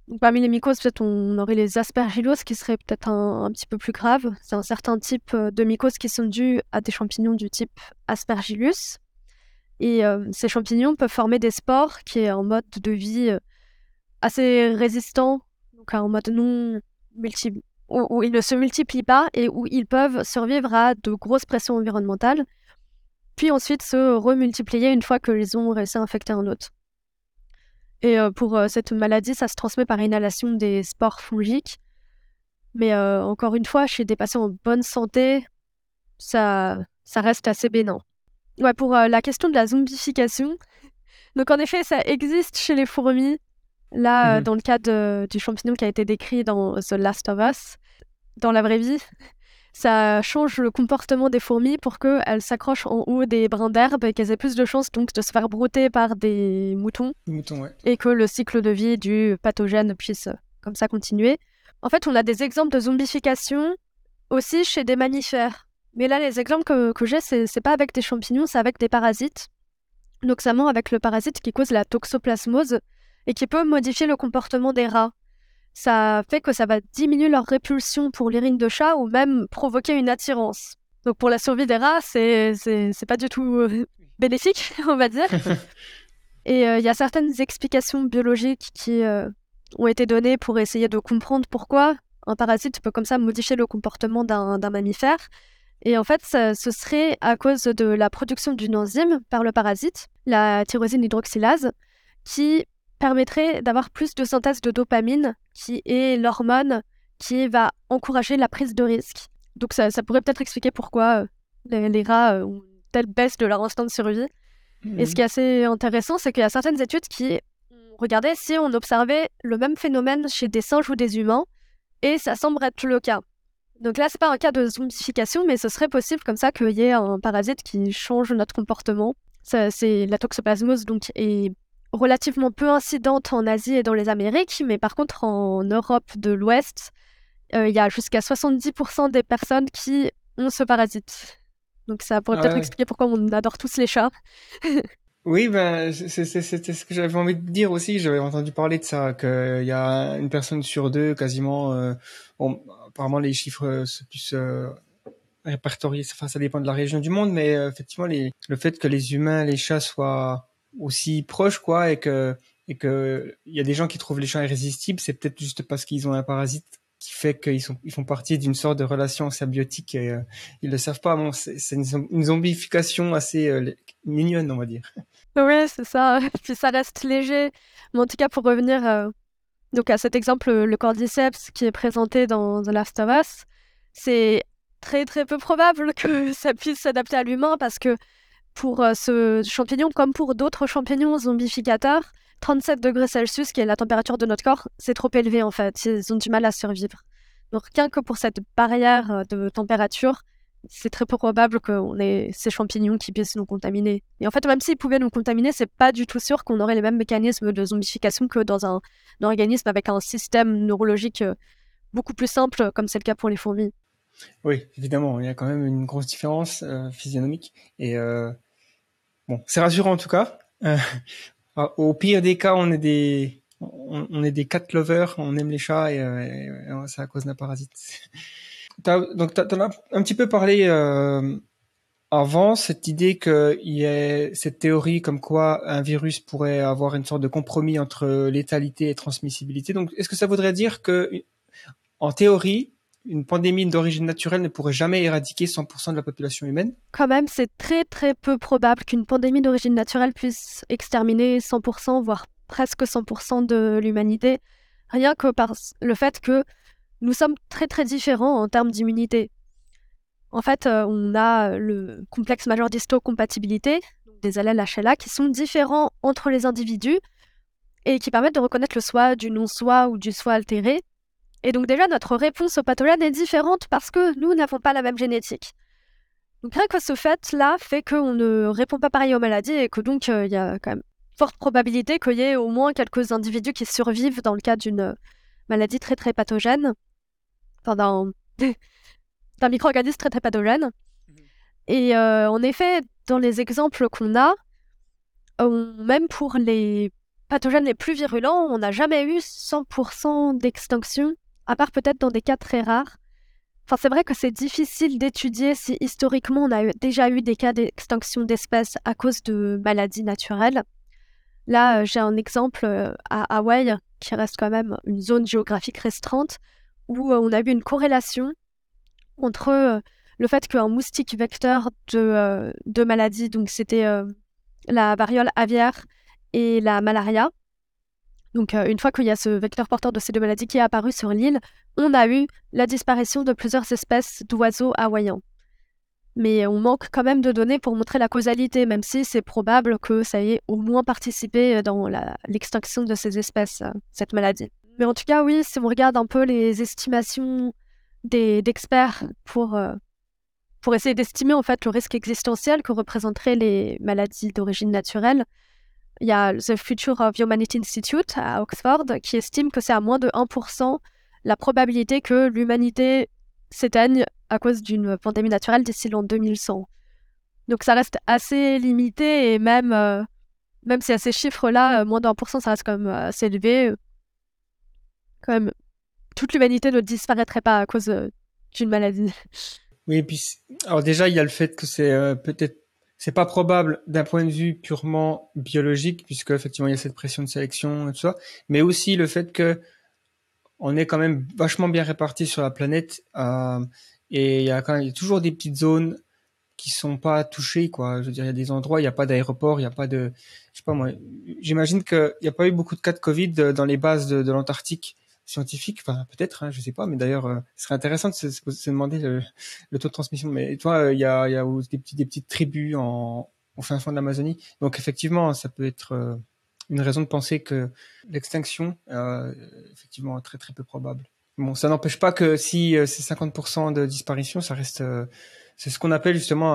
Donc, parmi les mycoses, peut-être on aurait les aspergilloses qui seraient peut-être un petit peu plus graves. C'est un certain type de mycoses qui sont dues à des champignons du type aspergillus. Et ces champignons peuvent former des spores qui est un mode de vie assez résistant, donc un mode non multiple, où ils ne se multiplient pas et où ils peuvent survivre à de grosses pressions environnementales, puis ensuite se remultiplier une fois qu'ils ont réussi à infecter un autre. Et pour cette maladie, ça se transmet par inhalation des spores fongiques. Mais encore une fois, chez des patients en bonne santé, ça reste assez bénin. Ouais, pour la question de la zombification, donc en effet ça existe chez les fourmis, là dans le cas du champignon qui a été décrit dans The Last of Us, dans la vraie vie, ça change le comportement des fourmis pour qu'elles s'accrochent en haut des brins d'herbe et qu'elles aient plus de chances donc de se faire brouter par des moutons, ouais. Et que le cycle de vie du pathogène puisse comme ça continuer. En fait on a des exemples de zombification aussi chez des mammifères. Mais là, les exemples que j'ai, c'est pas avec des champignons, c'est avec des parasites. Notamment avec le parasite qui cause la toxoplasmose et qui peut modifier le comportement des rats. Ça fait que ça va diminuer leur répulsion pour l'urine de chat ou même provoquer une attirance. Donc pour la survie des rats, c'est pas du tout bénéfique, on va dire. Et il y a certaines explications biologiques qui ont été données pour essayer de comprendre pourquoi un parasite peut comme ça modifier le comportement d'un mammifère. Et en fait, ce serait à cause de la production d'une enzyme par le parasite, la tyrosine hydroxylase, qui permettrait d'avoir plus de synthèse de dopamine, qui est l'hormone qui va encourager la prise de risque. Donc ça pourrait peut-être expliquer pourquoi les rats ont telle baisse de leur instinct de survie. Et ce qui est assez intéressant, c'est qu'il y a certaines études qui regardait si on observait le même phénomène chez des singes ou des humains, et ça semble être le cas. Donc là, c'est pas un cas de zombification, mais ce serait possible comme ça qu'il y ait un parasite qui change notre comportement. Ça, c'est la toxoplasmose, donc, est relativement peu incidente en Asie et dans les Amériques, mais par contre, en Europe de l'Ouest, il y a jusqu'à 70% des personnes qui ont ce parasite. Donc ça pourrait peut-être expliquer pourquoi on adore tous les chats. Oui, ben, c'était ce que j'avais envie de dire aussi. J'avais entendu parler de ça, qu'il y a une personne sur deux quasiment... apparemment, les chiffres sont plus répertoriés. Enfin, ça dépend de la région du monde, mais effectivement, le fait que les humains, les chats soient aussi proches, quoi, et que il y a des gens qui trouvent les chats irrésistibles, c'est peut-être juste parce qu'ils ont un parasite qui fait qu'ils font partie d'une sorte de relation symbiotique et ils le savent pas. Bon, c'est une zombification assez mignonne, on va dire. Oui, c'est ça. Puis ça reste léger. Mais en tout cas, pour revenir donc à cet exemple, le cordyceps qui est présenté dans The Last of Us, c'est très très peu probable que ça puisse s'adapter à l'humain parce que pour ce champignon, comme pour d'autres champignons zombificateurs, 37 degrés Celsius, qui est la température de notre corps, c'est trop élevé en fait. Ils ont du mal à survivre. Donc rien que pour cette barrière de température, c'est très peu probable qu'on ait ces champignons qui puissent nous contaminer. Et en fait, même s'ils pouvaient nous contaminer, c'est pas du tout sûr qu'on aurait les mêmes mécanismes de zombification que dans un organisme avec un système neurologique beaucoup plus simple, comme c'est le cas pour les fourmis. Oui, évidemment, il y a quand même une grosse différence physionomique. Et bon, c'est rassurant en tout cas. Au pire des cas, on est des cat lovers, on aime les chats et c'est à cause d'un parasite. T'en as un petit peu parlé avant, cette idée qu'il y ait cette théorie comme quoi un virus pourrait avoir une sorte de compromis entre létalité et transmissibilité. Donc, est-ce que ça voudrait dire que, en théorie, une pandémie d'origine naturelle ne pourrait jamais éradiquer 100% de la population humaine? Quand même, c'est très très peu probable qu'une pandémie d'origine naturelle puisse exterminer 100%, voire presque 100% de l'humanité, rien que par le fait que nous sommes très très différents en termes d'immunité. En fait, on a le complexe majeur d'histocompatibilité, des allèles HLA, qui sont différents entre les individus et qui permettent de reconnaître le soi du non-soi ou du soi altéré. Et donc déjà, notre réponse au pathogène est différente parce que nous n'avons pas la même génétique. Donc rien que ce fait-là fait qu'on ne répond pas pareil aux maladies et que donc il y a quand même forte probabilité qu'il y ait au moins quelques individus qui survivent dans le cas d'une maladie très très pathogène. Enfin, d'un micro-organisme très très pathogène. Et en effet, dans les exemples qu'on a, même pour les pathogènes les plus virulents, on n'a jamais eu 100% d'extinction, à part peut-être dans des cas très rares. Enfin, c'est vrai que c'est difficile d'étudier si historiquement on a déjà eu des cas d'extinction d'espèces à cause de maladies naturelles. Là, j'ai un exemple à Hawaï, qui reste quand même une zone géographique restreinte, où on a eu une corrélation entre le fait qu'un moustique vecteur de maladies, donc c'était la variole aviaire et la malaria. Donc une fois qu'il y a ce vecteur porteur de ces deux maladies qui est apparu sur l'île, on a eu la disparition de plusieurs espèces d'oiseaux hawaïens. Mais on manque quand même de données pour montrer la causalité, même si c'est probable que ça ait au moins participé dans l'extinction de ces espèces, cette maladie. Mais en tout cas, oui, si on regarde un peu les estimations d'experts pour essayer d'estimer en fait le risque existentiel que représenteraient les maladies d'origine naturelle, il y a The Future of Humanity Institute à Oxford qui estime que c'est à moins de 1% la probabilité que l'humanité s'éteigne à cause d'une pandémie naturelle d'ici l'an 2100. Donc ça reste assez limité et même si à ces chiffres-là, moins de 1%, ça reste quand même assez élevé. Quand même, toute l'humanité ne disparaîtrait pas à cause d'une maladie. Oui, et puis alors déjà, il y a le fait que c'est peut-être c'est pas probable d'un point de vue purement biologique, puisque effectivement il y a cette pression de sélection et tout ça, mais aussi le fait que on est quand même vachement bien répartis sur la planète et il y a toujours des petites zones qui sont pas touchées, quoi. Je veux dire, il y a des endroits, il n'y a pas d'aéroport, il n'y a pas de... Je sais pas moi, j'imagine qu'il n'y a pas eu beaucoup de cas de Covid dans les bases de l'Antarctique scientifique, enfin peut-être, hein, je sais pas, mais d'ailleurs, ce serait intéressant de se demander le taux de transmission. Mais toi, il y a des petites tribus en, au fin fond de l'Amazonie, donc effectivement, ça peut être... une raison de penser que l'extinction effectivement très très peu probable. Bon, ça n'empêche pas que si c'est 50% de disparition, ça reste c'est ce qu'on appelle justement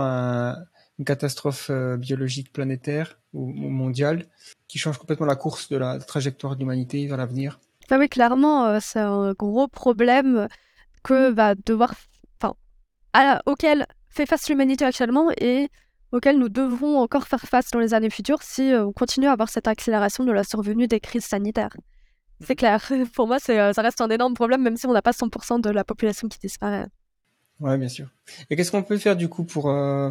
une catastrophe biologique planétaire ou mondiale qui change complètement la course de la trajectoire de l'humanité vers l'avenir. Ah oui, clairement, c'est un gros problème que va devoir auquel fait face l'humanité actuellement et auquel nous devrons encore faire face dans les années futures si on continue à avoir cette accélération de la survenue des crises sanitaires. C'est clair. Pour moi, ça reste un énorme problème, même si on n'a pas 100% de la population qui disparaît. Ouais, bien sûr. Et qu'est-ce qu'on peut faire du coup pour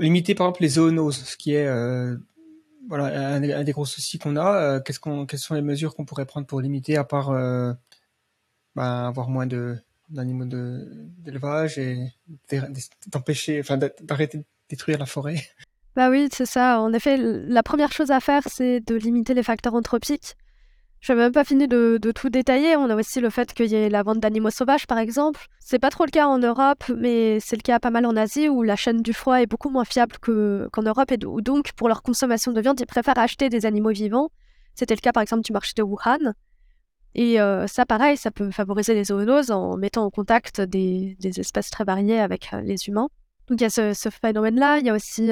limiter par exemple les zoonoses, ce qui est un des gros soucis qu'on a. Quelles sont les mesures qu'on pourrait prendre pour limiter, à part avoir moins d'animaux d'élevage et d'arrêter de détruire la forêt? Bah oui, c'est ça. En effet, la première chose à faire, c'est de limiter les facteurs anthropiques. Je n'ai même pas fini de tout détailler. On a aussi le fait qu'il y ait la vente d'animaux sauvages, par exemple. C'est pas trop le cas en Europe, mais c'est le cas pas mal en Asie, où la chaîne du froid est beaucoup moins fiable qu'en Europe, et où donc, pour leur consommation de viande, ils préfèrent acheter des animaux vivants. C'était le cas, par exemple, du marché de Wuhan. Et ça, pareil, ça peut favoriser les zoonoses en mettant en contact des espèces très variées avec les humains. Donc il y a ce phénomène-là. Il y a aussi...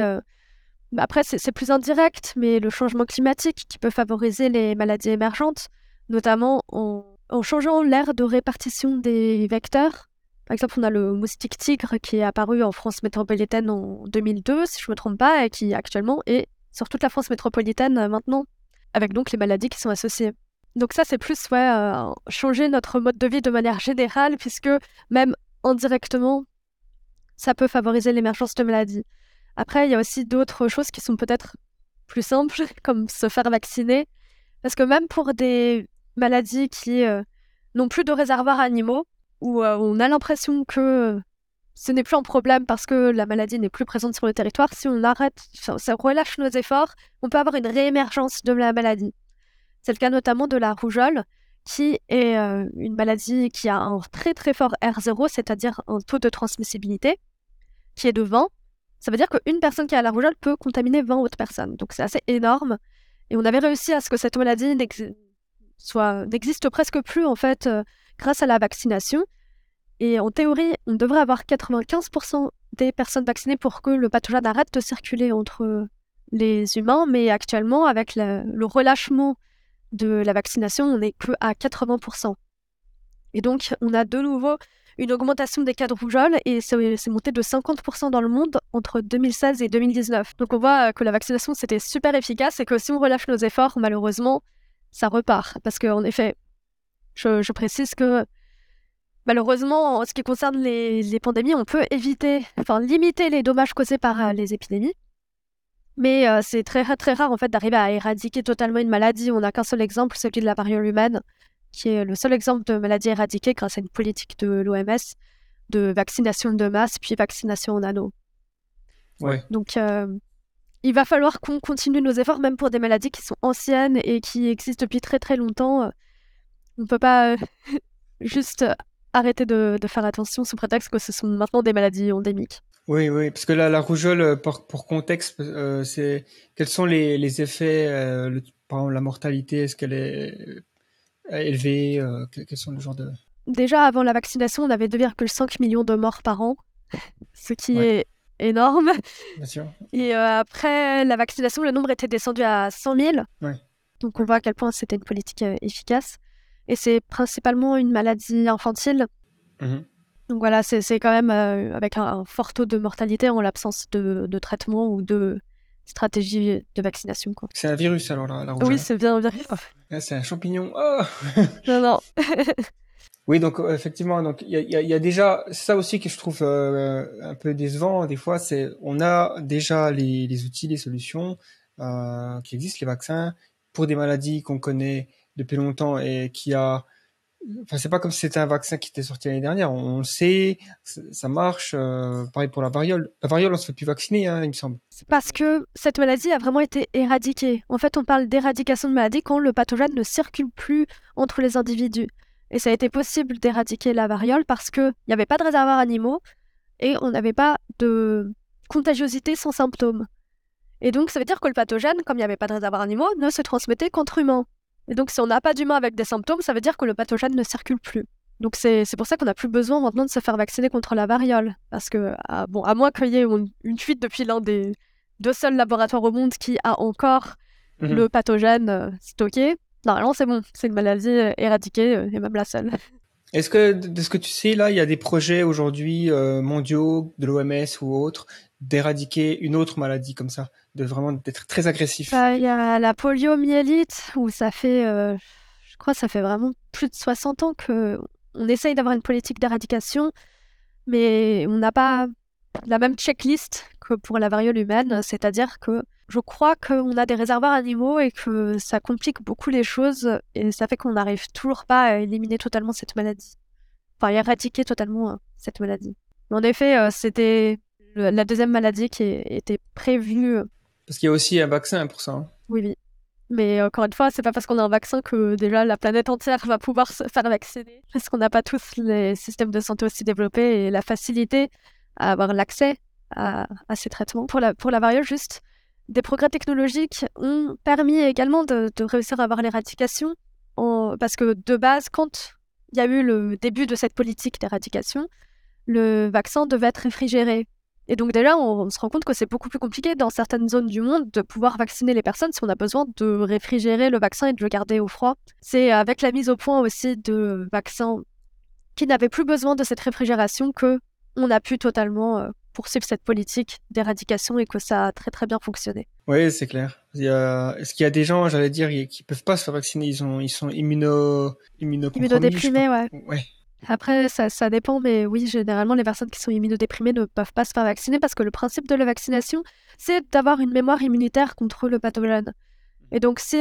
Après, c'est plus indirect, mais le changement climatique qui peut favoriser les maladies émergentes, notamment en changeant l'aire de répartition des vecteurs. Par exemple, on a le moustique tigre qui est apparu en France métropolitaine en 2002, si je ne me trompe pas, et qui actuellement est sur toute la France métropolitaine maintenant, avec donc les maladies qui sont associées. Donc ça, c'est plus changer notre mode de vie de manière générale, puisque même indirectement, ça peut favoriser l'émergence de maladies. Après, il y a aussi d'autres choses qui sont peut-être plus simples, comme se faire vacciner. Parce que même pour des maladies qui n'ont plus de réservoirs animaux, où on a l'impression que ce n'est plus un problème parce que la maladie n'est plus présente sur le territoire, si on arrête, ça relâche nos efforts, on peut avoir une réémergence de la maladie. C'est le cas notamment de la rougeole, qui est une maladie qui a un très très fort R0, c'est-à-dire un taux de transmissibilité, qui est de 20. Ça veut dire qu'une personne qui a la rougeole peut contaminer 20 autres personnes. Donc c'est assez énorme. Et on avait réussi à ce que cette maladie n'existe presque plus, en fait, grâce à la vaccination. Et en théorie, on devrait avoir 95% des personnes vaccinées pour que le pathogène arrête de circuler entre les humains. Mais actuellement, avec le relâchement de la vaccination, on n'est que à 80%. Et donc, on a de nouveau... une augmentation des cas de rougeole, et c'est monté de 50% dans le monde entre 2016 et 2019. Donc on voit que la vaccination, c'était super efficace, et que si on relâche nos efforts, malheureusement, ça repart. Parce qu'en effet, je précise que malheureusement, en ce qui concerne les pandémies, on peut limiter les dommages causés par les épidémies. Mais c'est très, très rare en fait, d'arriver à éradiquer totalement une maladie. On n'a qu'un seul exemple, celui de la variole humaine, qui est le seul exemple de maladie éradiquée grâce à une politique de l'OMS de vaccination de masse, puis vaccination en anneaux. Ouais. Donc, il va falloir qu'on continue nos efforts, même pour des maladies qui sont anciennes et qui existent depuis très très longtemps. On ne peut pas juste arrêter de faire attention sous prétexte que ce sont maintenant des maladies endémiques. Oui, oui, parce que la rougeole, pour contexte, c'est quels sont les effets, par exemple la mortalité, est-ce qu'elle est... élevés, quels sont le genre de... Déjà, avant la vaccination, on avait 2,5 millions de morts par an, ce qui est énorme. Bien sûr. Et après la vaccination, le nombre était descendu à 100 000. Ouais. Donc, on voit à quel point c'était une politique efficace. Et c'est principalement une maladie infantile. Mmh. Donc voilà, c'est quand même avec un fort taux de mortalité en l'absence de traitement ou de... stratégie de vaccination, quoi. C'est un virus, alors, la rougeole. Oui, c'est bien un virus. Oh. C'est un champignon. Oh non. Oui, donc, effectivement, il y a déjà... C'est ça aussi que je trouve un peu décevant, des fois, c'est on a déjà les outils, les solutions qui existent, les vaccins, pour des maladies qu'on connaît depuis longtemps et qui a... Enfin, c'est pas comme si c'était un vaccin qui était sorti l'année dernière. On le sait, ça marche. Pareil pour la variole. La variole, on se fait plus vacciner, hein, il me semble. C'est parce que cette maladie a vraiment été éradiquée. En fait, on parle d'éradication de maladie quand le pathogène ne circule plus entre les individus. Et ça a été possible d'éradiquer la variole parce qu'il n'y avait pas de réservoir animaux et on n'avait pas de contagiosité sans symptômes. Et donc, ça veut dire que le pathogène, comme il n'y avait pas de réservoir animaux, ne se transmettait qu'entre humains. Et donc, si on n'a pas d'humains avec des symptômes, ça veut dire que le pathogène ne circule plus. Donc, c'est pour ça qu'on n'a plus besoin maintenant de se faire vacciner contre la variole. Parce que, à moins qu'il y ait une fuite depuis l'un des deux seuls laboratoires au monde qui a encore le pathogène stocké, normalement, c'est bon. C'est une maladie éradiquée, et même la seule. Est-ce que, de ce que tu sais, là, il y a des projets aujourd'hui mondiaux, de l'OMS ou autres, d'éradiquer une autre maladie comme ça, de vraiment d'être très agressif? Il y a la poliomyélite, où ça fait, je crois, ça fait vraiment plus de 60 ans qu'on essaye d'avoir une politique d'éradication, mais on n'a pas la même checklist que pour la variole humaine, c'est-à-dire que je crois qu'on a des réservoirs animaux et que ça complique beaucoup les choses et ça fait qu'on n'arrive toujours pas à éliminer totalement cette maladie. Enfin, éradiquer totalement cette maladie. Mais en effet, c'était la deuxième maladie qui était prévue. Parce qu'il y a aussi un vaccin pour ça. Hein. Oui. Mais encore une fois, c'est pas parce qu'on a un vaccin que déjà la planète entière va pouvoir se faire vacciner. Parce qu'on n'a pas tous les systèmes de santé aussi développés et la facilité à avoir l'accès à ces traitements. Pour la variole, juste... Des progrès technologiques ont permis également de réussir à avoir l'éradication parce que de base, quand il y a eu le début de cette politique d'éradication, le vaccin devait être réfrigéré. Et donc déjà, on se rend compte que c'est beaucoup plus compliqué dans certaines zones du monde de pouvoir vacciner les personnes si on a besoin de réfrigérer le vaccin et de le garder au froid. C'est avec la mise au point aussi de vaccins qui n'avaient plus besoin de cette réfrigération qu'on a pu totalement... poursuivre cette politique d'éradication et que ça a très très bien fonctionné. Oui, c'est clair. Est-ce qu'il y a des gens, j'allais dire, qui peuvent pas se faire vacciner, ils sont immunodéprimés, ouais. Après, ça dépend, mais oui, généralement, les personnes qui sont immunodéprimées ne peuvent pas se faire vacciner parce que le principe de la vaccination, c'est d'avoir une mémoire immunitaire contre le pathogène. Et donc, si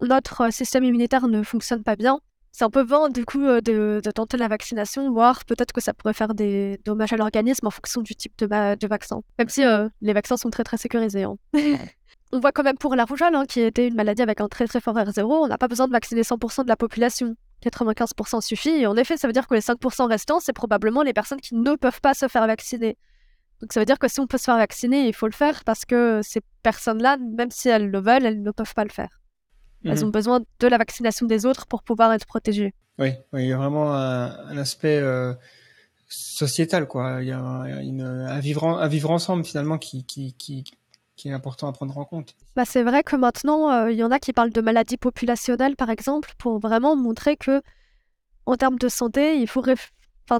notre système immunitaire ne fonctionne pas bien, c'est un peu vain, du coup, de tenter la vaccination, voire peut-être que ça pourrait faire des dommages à l'organisme en fonction du type de vaccin. Même si les vaccins sont très très sécurisés. Hein. On voit quand même pour la rougeole, qui était une maladie avec un très très fort R0, on n'a pas besoin de vacciner 100% de la population. 95% suffit, et en effet, ça veut dire que les 5% restants, c'est probablement les personnes qui ne peuvent pas se faire vacciner. Donc ça veut dire que si on peut se faire vacciner, il faut le faire, parce que ces personnes-là, même si elles le veulent, elles ne peuvent pas le faire. Elles ont besoin de la vaccination des autres pour pouvoir être protégées. Oui, il y a vraiment un aspect sociétal, quoi. Il y a un vivre ensemble, finalement, qui est important à prendre en compte. Bah, c'est vrai que maintenant, il y en a qui parlent de maladies populationnelles, par exemple, pour vraiment montrer que, en termes de santé, il faut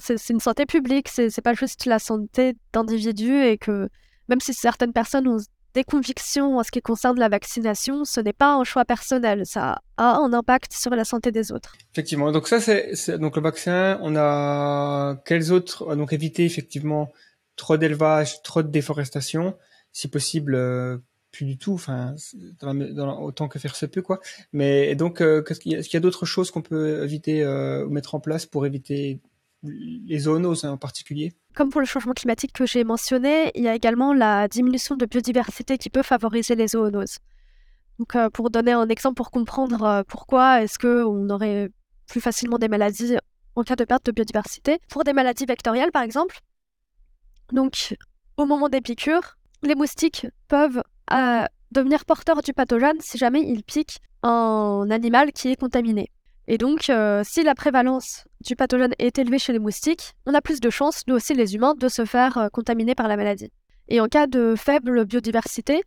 c'est une santé publique, c'est pas juste la santé d'individus, et que même si certaines personnes ont des convictions en ce qui concerne la vaccination, ce n'est pas un choix personnel, ça a un impact sur la santé des autres. Effectivement, donc ça c'est donc le vaccin, on a quels autres, donc éviter effectivement trop d'élevage, trop de déforestation, si possible plus du tout, enfin autant que faire se peut quoi. Mais donc est-ce qu'il y a d'autres choses qu'on peut éviter ou mettre en place pour éviter les zoonoses en particulier? Comme pour le changement climatique que j'ai mentionné, il y a également la diminution de biodiversité qui peut favoriser les zoonoses. Donc, pour donner un exemple, pour comprendre pourquoi est-ce qu'on aurait plus facilement des maladies en cas de perte de biodiversité. Pour des maladies vectorielles, par exemple, donc au moment des piqûres, les moustiques peuvent devenir porteurs du pathogène si jamais ils piquent un animal qui est contaminé. Et donc, si la prévalence du pathogène est élevée chez les moustiques, on a plus de chances, nous aussi les humains, de se faire contaminer par la maladie. Et en cas de faible biodiversité,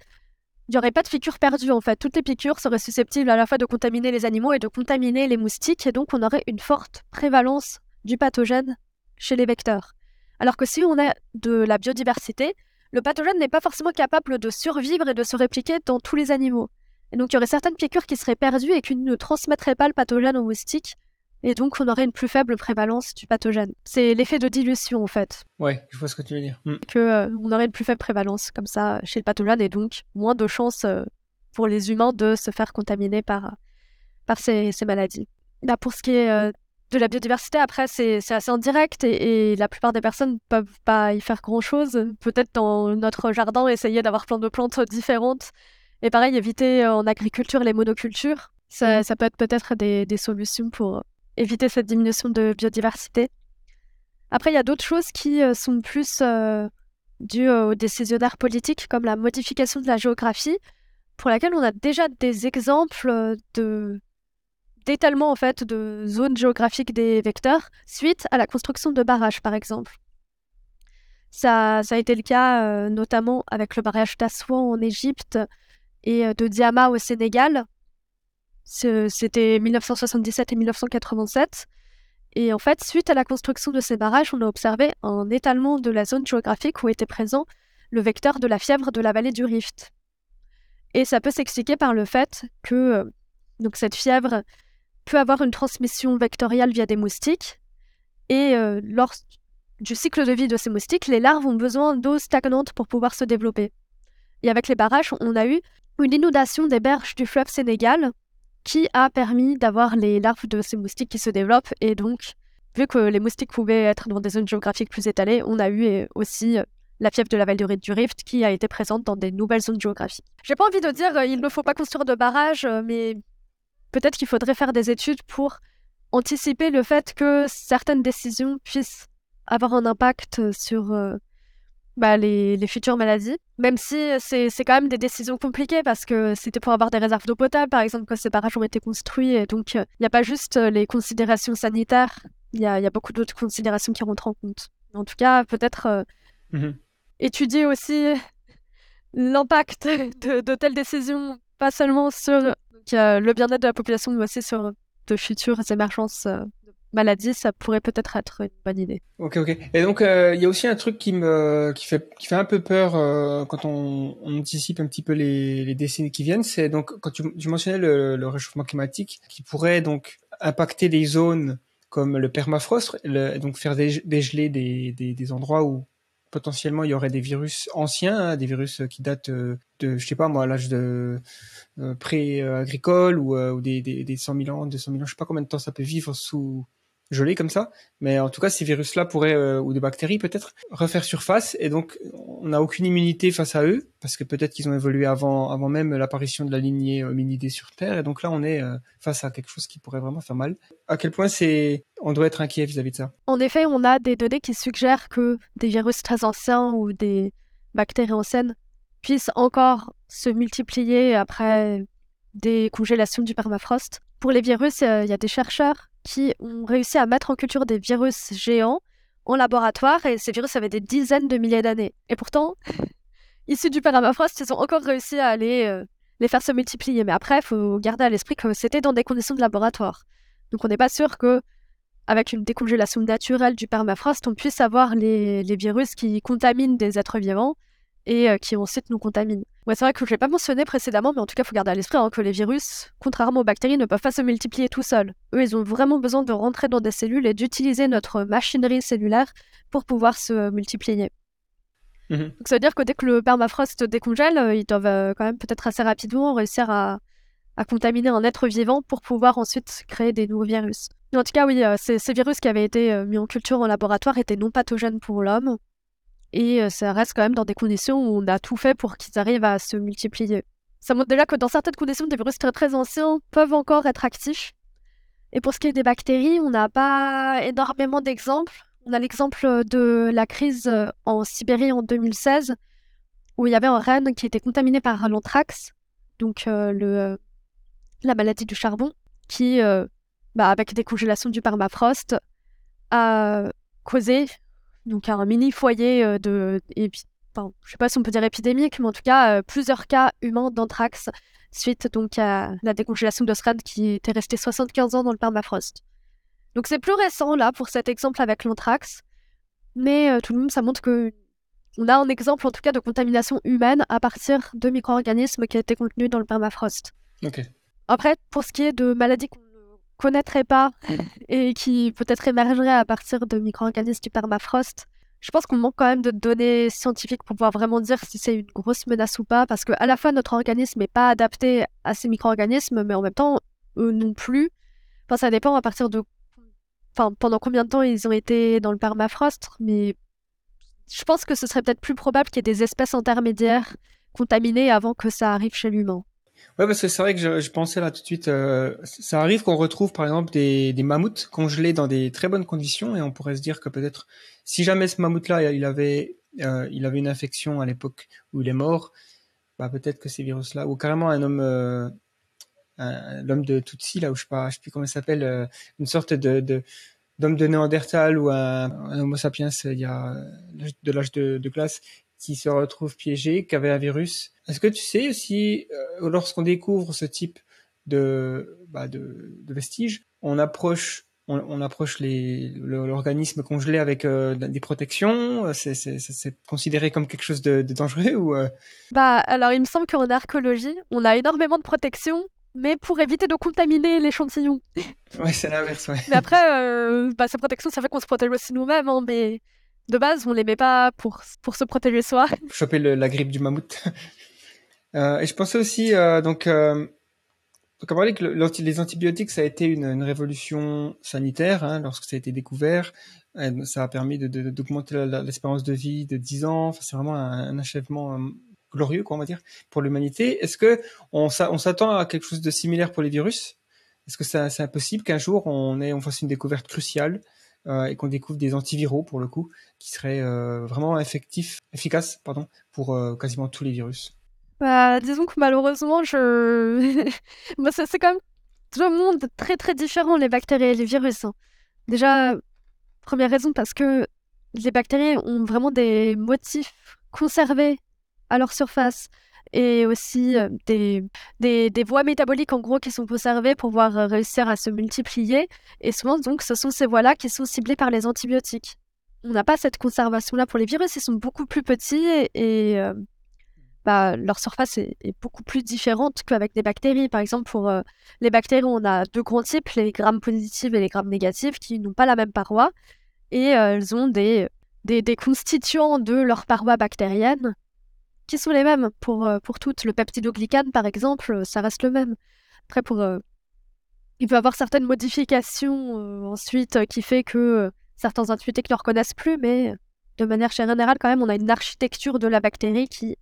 il n'y aurait pas de piqûres perdues en fait. Toutes les piqûres seraient susceptibles à la fois de contaminer les animaux et de contaminer les moustiques, et donc on aurait une forte prévalence du pathogène chez les vecteurs. Alors que si on a de la biodiversité, le pathogène n'est pas forcément capable de survivre et de se répliquer dans tous les animaux. Et donc, il y aurait certaines piqûres qui seraient perdues et qui ne transmettraient pas le pathogène aux moustiques. Et donc, on aurait une plus faible prévalence du pathogène. C'est l'effet de dilution, en fait. Ouais, je vois ce que tu veux dire. On aurait une plus faible prévalence, comme ça, chez le pathogène. Et donc, moins de chances pour les humains de se faire contaminer par ces maladies. Là, pour ce qui est de la biodiversité, après, c'est assez indirect. Et la plupart des personnes ne peuvent pas y faire grand-chose. Peut-être dans notre jardin, essayer d'avoir plein de plantes différentes. Et pareil, éviter en agriculture les monocultures, ça peut être peut-être des solutions pour éviter cette diminution de biodiversité. Après, il y a d'autres choses qui sont plus dues aux décisionnaires politiques comme la modification de la géographie, pour laquelle on a déjà des exemples d'étalement en fait, de zones géographiques des vecteurs suite à la construction de barrages, par exemple. Ça a été le cas notamment avec le barrage d'Aswan en Égypte et de Diama au Sénégal. C'était 1977 et 1987. Et en fait, suite à la construction de ces barrages, on a observé un étalement de la zone géographique où était présent le vecteur de la fièvre de la vallée du Rift. Et ça peut s'expliquer par le fait que cette fièvre peut avoir une transmission vectorielle via des moustiques. Et lors du cycle de vie de ces moustiques, les larves ont besoin d'eau stagnante pour pouvoir se développer. Et avec les barrages, on a eu une inondation des berges du fleuve Sénégal, qui a permis d'avoir les larves de ces moustiques qui se développent. Et donc, vu que les moustiques pouvaient être dans des zones géographiques plus étalées, on a eu aussi la fièvre de la vallée du Rift qui a été présente dans des nouvelles zones géographiques. J'ai pas envie de dire il ne faut pas construire de barrages, mais peut-être qu'il faudrait faire des études pour anticiper le fait que certaines décisions puissent avoir un impact sur les futures maladies, même si c'est quand même des décisions compliquées parce que c'était pour avoir des réserves d'eau potable, par exemple, quand ces barrages ont été construits. Et donc, il n'y a pas juste les considérations sanitaires, il y a beaucoup d'autres considérations qui rentrent en compte. En tout cas, peut-être étudier aussi l'impact de telles décisions, pas seulement sur le bien-être de la population, mais aussi sur de futures émergences maladie, ça pourrait peut-être être une bonne idée. Ok. Et donc, il y a aussi un truc qui fait un peu peur quand on anticipe un petit peu les décennies qui viennent, c'est donc quand tu mentionnais le réchauffement climatique qui pourrait donc impacter des zones comme le permafrost, donc faire dégeler des endroits où potentiellement il y aurait des virus anciens, des virus qui datent de, je sais pas moi, l'âge de pré-agricole ou des 100 000 ans, 200 000 ans, je sais pas combien de temps ça peut vivre sous gelé comme ça, mais en tout cas ces virus-là pourraient, ou des bactéries peut-être, refaire surface, et donc on n'a aucune immunité face à eux, parce que peut-être qu'ils ont évolué avant même l'apparition de la lignée hominidée sur Terre, et donc là on est face à quelque chose qui pourrait vraiment faire mal. À quel point on doit être inquiet vis-à-vis de ça? En effet, on a des données qui suggèrent que des virus très anciens ou des bactéries anciennes puissent encore se multiplier après des congélations du permafrost. Pour les virus, il y a des chercheurs qui ont réussi à mettre en culture des virus géants en laboratoire, et ces virus avaient des dizaines de milliers d'années. Et pourtant, issus du permafrost, ils ont encore réussi à les faire se multiplier. Mais après, il faut garder à l'esprit que c'était dans des conditions de laboratoire. Donc on n'est pas sûr qu'avec une décongélation naturelle du permafrost, on puisse avoir les virus qui contaminent des êtres vivants et qui ensuite nous contaminent. Ouais, c'est vrai que je ne l'ai pas mentionné précédemment, mais en tout cas, il faut garder à l'esprit que les virus, contrairement aux bactéries, ne peuvent pas se multiplier tout seuls. Eux, ils ont vraiment besoin de rentrer dans des cellules et d'utiliser notre machinerie cellulaire pour pouvoir se multiplier. Donc ça veut dire que dès que le permafrost décongèle, ils doivent quand même peut-être assez rapidement réussir à contaminer un être vivant pour pouvoir ensuite créer des nouveaux virus. Mais en tout cas, oui, ces virus qui avaient été mis en culture en laboratoire étaient non pathogènes pour l'homme. Et ça reste quand même dans des conditions où on a tout fait pour qu'ils arrivent à se multiplier. Ça montre déjà que dans certaines conditions, des virus très très anciens peuvent encore être actifs. Et pour ce qui est des bactéries, on n'a pas énormément d'exemples. On a l'exemple de la crise en Sibérie en 2016, où il y avait un renne qui était contaminé par l'anthrax, donc la maladie du charbon, qui, avec des congélations du permafrost, a causé... Donc un mini foyer je ne sais pas si on peut dire épidémique, mais en tout cas plusieurs cas humains d'anthrax suite donc à la décongélation de ce renne qui était resté 75 ans dans le permafrost. Donc c'est plus récent là pour cet exemple avec l'anthrax, mais tout de même ça montre qu'on a un exemple en tout cas de contamination humaine à partir de micro-organismes qui étaient contenus dans le permafrost. Okay. Après, pour ce qui est de maladies connaîtrait pas et qui peut-être émergerait à partir de micro-organismes du permafrost. Je pense qu'on manque quand même de données scientifiques pour pouvoir vraiment dire si c'est une grosse menace ou pas, parce que à la fois notre organisme n'est pas adapté à ces micro-organismes, mais en même temps, eux non plus. Enfin, ça dépend à partir de... Enfin, pendant combien de temps ils ont été dans le permafrost, mais je pense que ce serait peut-être plus probable qu'il y ait des espèces intermédiaires contaminées avant que ça arrive chez l'humain. Ouais, parce que c'est vrai que je pensais là tout de suite, ça arrive qu'on retrouve par exemple des mammouths congelés dans des très bonnes conditions, et on pourrait se dire que peut-être si jamais ce mammouth-là il avait il avait une infection à l'époque où il est mort, bah, peut-être que ces virus-là, ou carrément un homme, l'homme de Tutsi, là, où je sais plus comment il s'appelle, une sorte d'homme de Néandertal ou un Homo sapiens il y a de l'âge de glace qui se retrouve piégé, qui avait un virus. Est-ce que tu sais si, lorsqu'on découvre ce type de vestiges, on approche l'organisme congelé avec des protections, c'est considéré comme quelque chose de dangereux ou Bah, alors il me semble qu'en archéologie, on a énormément de protections, mais pour éviter de contaminer l'échantillon. Ouais, c'est l'inverse, ouais. Mais après, ces protections, ça fait qu'on se protège aussi nous-mêmes, hein, mais de base, on les met pas pour se protéger soi. Choper la grippe du mammouth. Et je pensais aussi, donc, on parlait que les antibiotiques, ça a été une révolution sanitaire, hein, lorsque ça a été découvert. Ça a permis d'augmenter l'espérance de vie de 10 ans. Enfin, c'est vraiment un achèvement glorieux, quoi, on va dire, pour l'humanité. Est-ce que on s'attend à quelque chose de similaire pour les virus? Est-ce que c'est impossible qu'un jour on fasse une découverte cruciale et qu'on découvre des antiviraux, pour le coup, qui seraient vraiment efficaces, pour quasiment tous les virus? Bah, disons que malheureusement, bah, c'est quand même deux mondes très très différents, les bactéries et les virus. Hein. Déjà, première raison, parce que les bactéries ont vraiment des motifs conservés à leur surface et aussi des voies métaboliques en gros qui sont conservées pour pouvoir réussir à se multiplier. Et souvent, donc, ce sont ces voies-là qui sont ciblées par les antibiotiques. On n'a pas cette conservation-là pour les virus, ils sont beaucoup plus petits et bah, leur surface est beaucoup plus différente qu'avec des bactéries. Par exemple, pour les bactéries, on a deux grands types, les grammes positives et les grammes négatives, qui n'ont pas la même paroi. Et elles ont des constituants de leur paroi bactérienne qui sont les mêmes pour toutes. Le peptidoglycane, par exemple, ça reste le même. Après, il peut y avoir certaines modifications ensuite qui fait que certains antibiotiques ne le reconnaissent plus, mais de manière générale, quand même, on a une architecture de la bactérie qui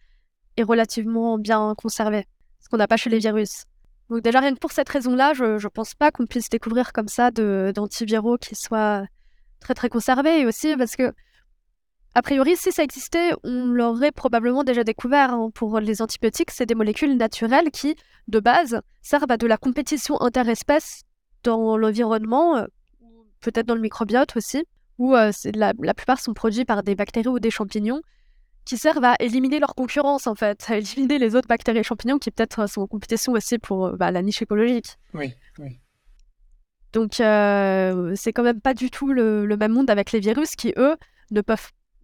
est relativement bien conservé, ce qu'on n'a pas chez les virus. Donc déjà, rien que pour cette raison-là, je pense pas qu'on puisse découvrir comme ça d'antiviraux qui soient très très conservés, et aussi parce que, a priori, si ça existait, on l'aurait probablement déjà découvert. Hein. Pour les antibiotiques, c'est des molécules naturelles qui, de base, servent à de la compétition interespèce dans l'environnement, peut-être dans le microbiote aussi, où la plupart sont produits par des bactéries ou des champignons, qui servent à éliminer leur concurrence, en fait, à éliminer les autres bactéries et champignons qui peut-être sont en compétition aussi pour la niche écologique. Oui, oui. Donc, c'est quand même pas du tout le même monde avec les virus qui, eux,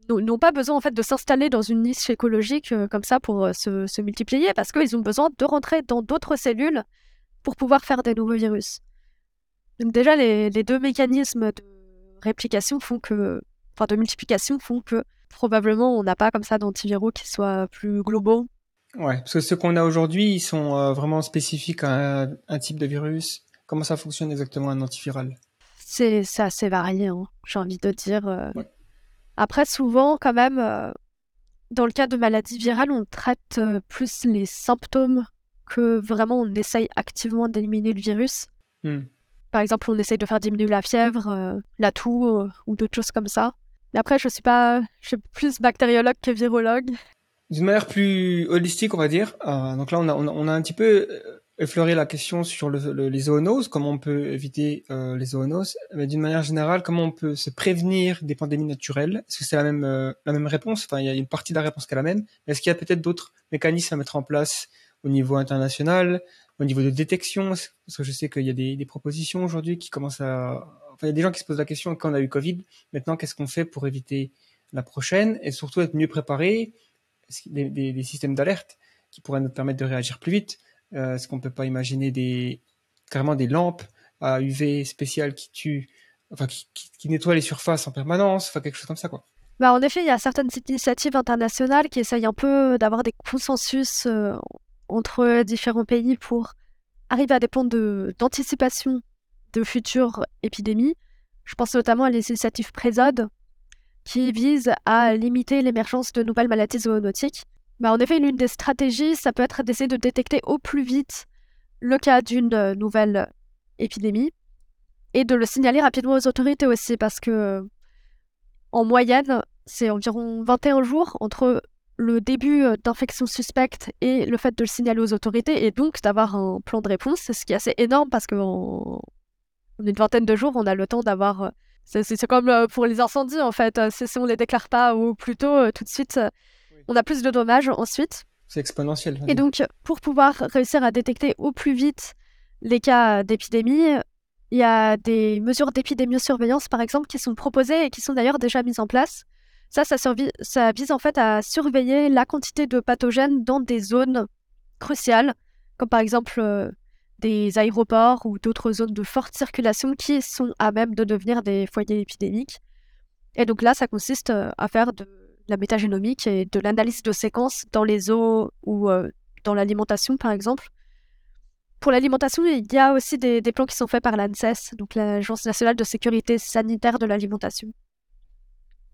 n'ont pas besoin, en fait, de s'installer dans une niche écologique comme ça pour se multiplier, parce qu'ils ont besoin de rentrer dans d'autres cellules pour pouvoir faire des nouveaux virus. Donc déjà, les deux mécanismes de réplication de multiplication font que probablement, on n'a pas comme ça d'antiviraux qui soient plus globaux. Ouais, parce que ceux qu'on a aujourd'hui, ils sont vraiment spécifiques à un type de virus. Comment ça fonctionne exactement un antiviral ? C'est assez varié, hein, j'ai envie de dire. Ouais. Après, souvent, quand même, dans le cas de maladies virales, on traite plus les symptômes que vraiment on essaye activement d'éliminer le virus. Par exemple, on essaye de faire diminuer la fièvre, la toux ou d'autres choses comme ça. Après, je suis plus bactériologue que virologue. D'une manière plus holistique, on va dire. Donc là, on a un petit peu effleuré la question sur les zoonoses, comment on peut éviter les zoonoses. Mais d'une manière générale, comment on peut se prévenir des pandémies naturelles? Est-ce que c'est la même réponse? Enfin, il y a une partie de la réponse qui est la même. Est-ce qu'il y a peut-être d'autres mécanismes à mettre en place au niveau international, au niveau de détection? Parce que je sais qu'il y a des propositions aujourd'hui qui commencent à... Enfin, il y a des gens qui se posent la question, quand on a eu Covid, maintenant, qu'est-ce qu'on fait pour éviter la prochaine et surtout être mieux préparé? Des systèmes d'alerte qui pourraient nous permettre de réagir plus vite. Est-ce qu'on ne peut pas imaginer carrément des lampes à UV spéciales qui tuent, enfin, qui nettoient les surfaces en permanence, enfin, quelque chose comme ça, quoi. Bah, en effet, il y a certaines initiatives internationales qui essayent un peu d'avoir des consensus entre différents pays pour arriver à des plans d'anticipation de futures épidémies. Je pense notamment à l'initiative PréZode qui vise à limiter l'émergence de nouvelles maladies zoonotiques. Bah, en effet, l'une des stratégies, ça peut être d'essayer de détecter au plus vite le cas d'une nouvelle épidémie et de le signaler rapidement aux autorités aussi, parce que en moyenne, c'est environ 21 jours entre le début d'infection suspecte et le fait de le signaler aux autorités, et donc d'avoir un plan de réponse, ce qui est assez énorme parce qu'en une vingtaine de jours, on a le temps d'avoir... C'est comme pour les incendies, en fait. Si on ne les déclare pas ou plus tôt, tout de suite, on a plus de dommages ensuite. C'est exponentiel. Et donc, pour pouvoir réussir à détecter au plus vite les cas d'épidémie, il y a des mesures d'épidémiosurveillance, par exemple, qui sont proposées et qui sont d'ailleurs déjà mises en place. Ça vise en fait à surveiller la quantité de pathogènes dans des zones cruciales, comme par exemple des aéroports ou d'autres zones de forte circulation qui sont à même de devenir des foyers épidémiques. Et donc là, ça consiste à faire de la métagénomique et de l'analyse de séquences dans les eaux ou dans l'alimentation, par exemple. Pour l'alimentation, il y a aussi des plans qui sont faits par l'ANSES, donc l'Agence nationale de sécurité sanitaire de l'alimentation.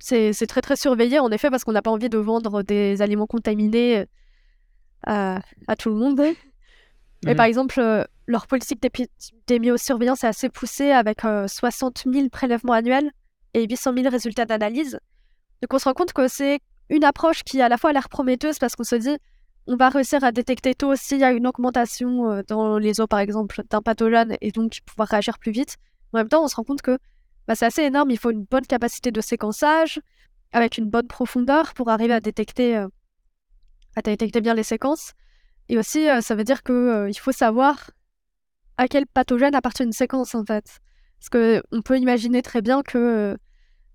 C'est très très surveillé en effet parce qu'on n'a pas envie de vendre des aliments contaminés à tout le monde. Mais par exemple, leur politique d'épidémiosurveillance est assez poussée avec 60 000 prélèvements annuels et 800 000 résultats d'analyse. Donc on se rend compte que c'est une approche qui à la fois a l'air prometteuse parce qu'on se dit on va réussir à détecter tôt s'il y a une augmentation dans les eaux par exemple d'un pathogène et donc pouvoir réagir plus vite. En même temps, on se rend compte que c'est assez énorme, il faut une bonne capacité de séquençage avec une bonne profondeur pour arriver à détecter bien les séquences. Et aussi, ça veut dire qu'il faut savoir à quel pathogène appartient une séquence en fait. Parce qu'on peut imaginer très bien qu'il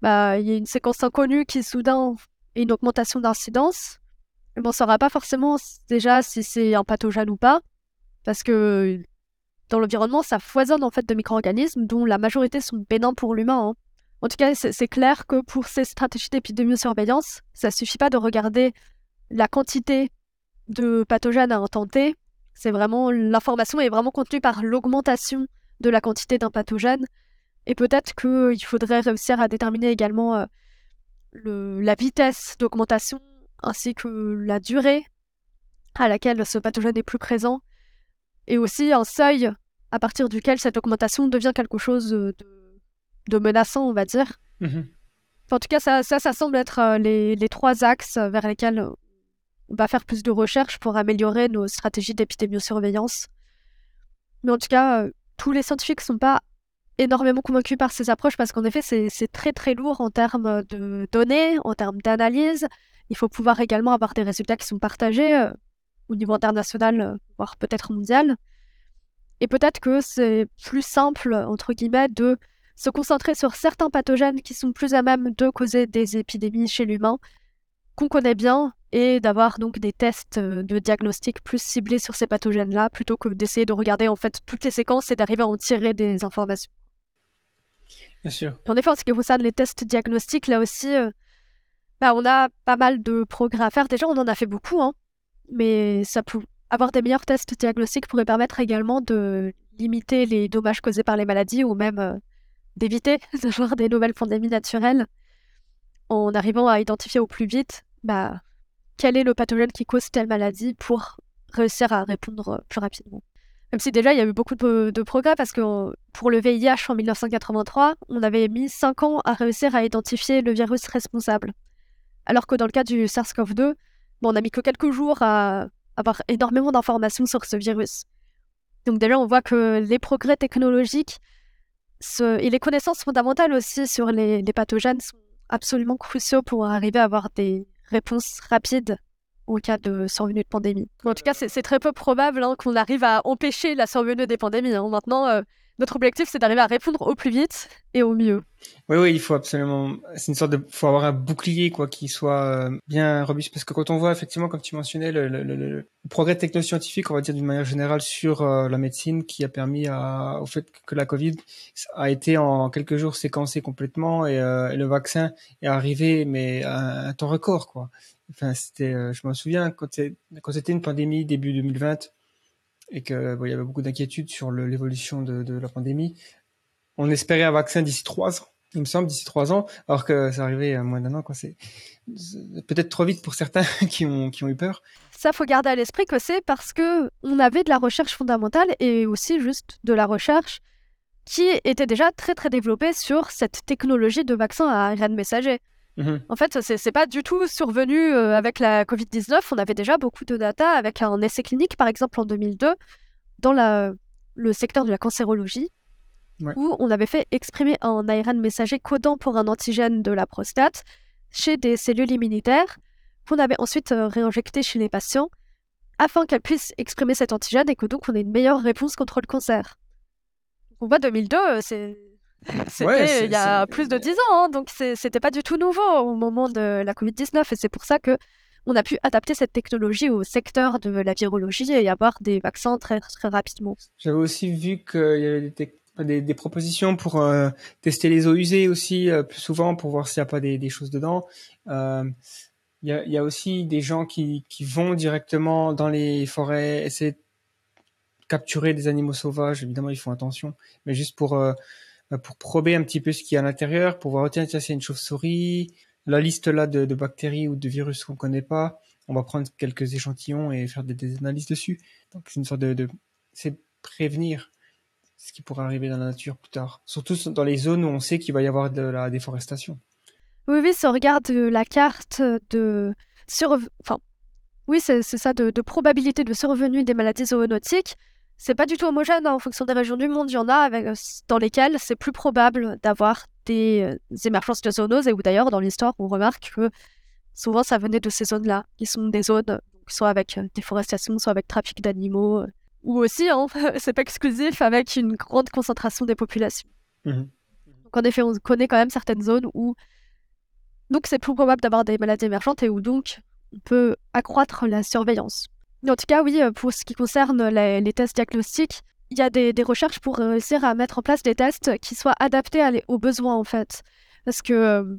y a une séquence inconnue qui soudain est une augmentation d'incidence. Mais on ne saura pas forcément déjà si c'est un pathogène ou pas. Parce que dans l'environnement, ça foisonne en fait de micro-organismes dont la majorité sont bénins pour l'humain. En tout cas, c'est clair que pour ces stratégies d'épidémiosurveillance, ça ne suffit pas de regarder la quantité de pathogènes à intenter. C'est vraiment, l'information est vraiment contenue par l'augmentation de la quantité d'un pathogène. Et peut-être qu'il faudrait réussir à déterminer également la vitesse d'augmentation ainsi que la durée à laquelle ce pathogène est plus présent. Et aussi un seuil à partir duquel cette augmentation devient quelque chose de menaçant, on va dire. En tout cas, ça semble être les trois axes vers lesquels on va faire plus de recherches pour améliorer nos stratégies d'épidémiosurveillance. Mais en tout cas, tous les scientifiques ne sont pas énormément convaincus par ces approches parce qu'en effet, c'est très très lourd en termes de données, en termes d'analyse. Il faut pouvoir également avoir des résultats qui sont partagés au niveau international, voire peut-être mondial. Et peut-être que c'est plus simple, entre guillemets, de se concentrer sur certains pathogènes qui sont plus à même de causer des épidémies chez l'humain, qu'on connaît bien, et d'avoir donc des tests de diagnostic plus ciblés sur ces pathogènes-là, plutôt que d'essayer de regarder en fait toutes les séquences et d'arriver à en tirer des informations. Bien sûr. En effet, en ce qui concerne les tests diagnostiques, là aussi, on a pas mal de progrès à faire. Déjà, on en a fait beaucoup, mais ça peut avoir des meilleurs tests diagnostiques pourrait permettre également de limiter les dommages causés par les maladies ou même d'éviter d'avoir des nouvelles pandémies naturelles en arrivant à identifier au plus vite quel est le pathogène qui cause telle maladie pour réussir à répondre plus rapidement. Même si déjà il y a eu beaucoup de progrès parce que pour le VIH en 1983, on avait mis 5 ans à réussir à identifier le virus responsable. Alors que dans le cas du SARS-CoV-2, on a mis que quelques jours à avoir énormément d'informations sur ce virus. Donc déjà, on voit que les progrès technologiques et les connaissances fondamentales aussi sur les pathogènes sont absolument cruciaux pour arriver à avoir des réponses rapides au cas de survenue de pandémie. En tout cas, c'est très peu probable qu'on arrive à empêcher la survenue des pandémies. Maintenant, notre objectif, c'est d'arriver à répondre au plus vite et au mieux. Oui, il faut absolument... C'est une sorte de... Il faut avoir un bouclier qui soit bien robuste. Parce que quand on voit, effectivement, comme tu mentionnais, le progrès technoscientifique, on va dire d'une manière générale, sur la médecine qui a permis au fait que la Covid a été en quelques jours séquencée complètement et le vaccin est arrivé, mais à un temps record, Enfin, c'était... je m'en souviens, quand c'était une pandémie début 2020... et qu'il y avait beaucoup d'inquiétudes sur l'évolution de la pandémie. On espérait un vaccin d'ici 3 ans, il me semble, alors que c'est arrivé à moins d'un an. C'est peut-être trop vite pour certains qui ont eu peur. Ça, faut garder à l'esprit que c'est parce qu'on avait de la recherche fondamentale et aussi juste de la recherche qui était déjà très, très développée sur cette technologie de vaccin à ARN messager. En fait, c'est pas du tout survenu avec la Covid-19. On avait déjà beaucoup de data avec un essai clinique, par exemple en 2002, dans le secteur de la cancérologie, où on avait fait exprimer un ARN messager codant pour un antigène de la prostate chez des cellules immunitaires qu'on avait ensuite réinjecté chez les patients afin qu'elles puissent exprimer cet antigène et que donc on ait une meilleure réponse contre le cancer. On voit 2002, c'était il y a plus de 10 ans, hein, donc c'était pas du tout nouveau au moment de la Covid-19, et c'est pour ça qu'on a pu adapter cette technologie au secteur de la virologie et avoir des vaccins très, très rapidement. J'avais aussi vu qu'il y avait des propositions pour tester les eaux usées aussi, plus souvent, pour voir s'il n'y a pas des choses dedans. Il y a aussi des gens qui vont directement dans les forêts, essayer de capturer des animaux sauvages. Évidemment, ils font attention, mais juste pour prober un petit peu ce qu'il y a à l'intérieur, pour voir, tiens, c'est une chauve-souris, la liste là de bactéries ou de virus qu'on ne connaît pas, on va prendre quelques échantillons et faire des analyses dessus. Donc, c'est une sorte c'est prévenir ce qui pourrait arriver dans la nature plus tard, surtout dans les zones où on sait qu'il va y avoir de la déforestation. Oui, si on regarde la carte c'est ça, de probabilité de survenue des maladies zoonotiques, c'est pas du tout homogène, hein. En fonction des régions du monde, il y en a dans lesquelles c'est plus probable d'avoir des émergences de zoonoses, et où d'ailleurs, dans l'histoire, on remarque que souvent, ça venait de ces zones-là, qui sont des zones soit avec déforestation, soit avec trafic d'animaux, ou aussi, hein, c'est pas exclusif, avec une grande concentration des populations. Donc en effet, on connaît quand même certaines zones où donc c'est plus probable d'avoir des maladies émergentes et où donc on peut accroître la surveillance. Mais en tout cas, oui, pour ce qui concerne les tests diagnostiques, il y a des recherches pour réussir à mettre en place des tests qui soient adaptés aux besoins, en fait. Parce que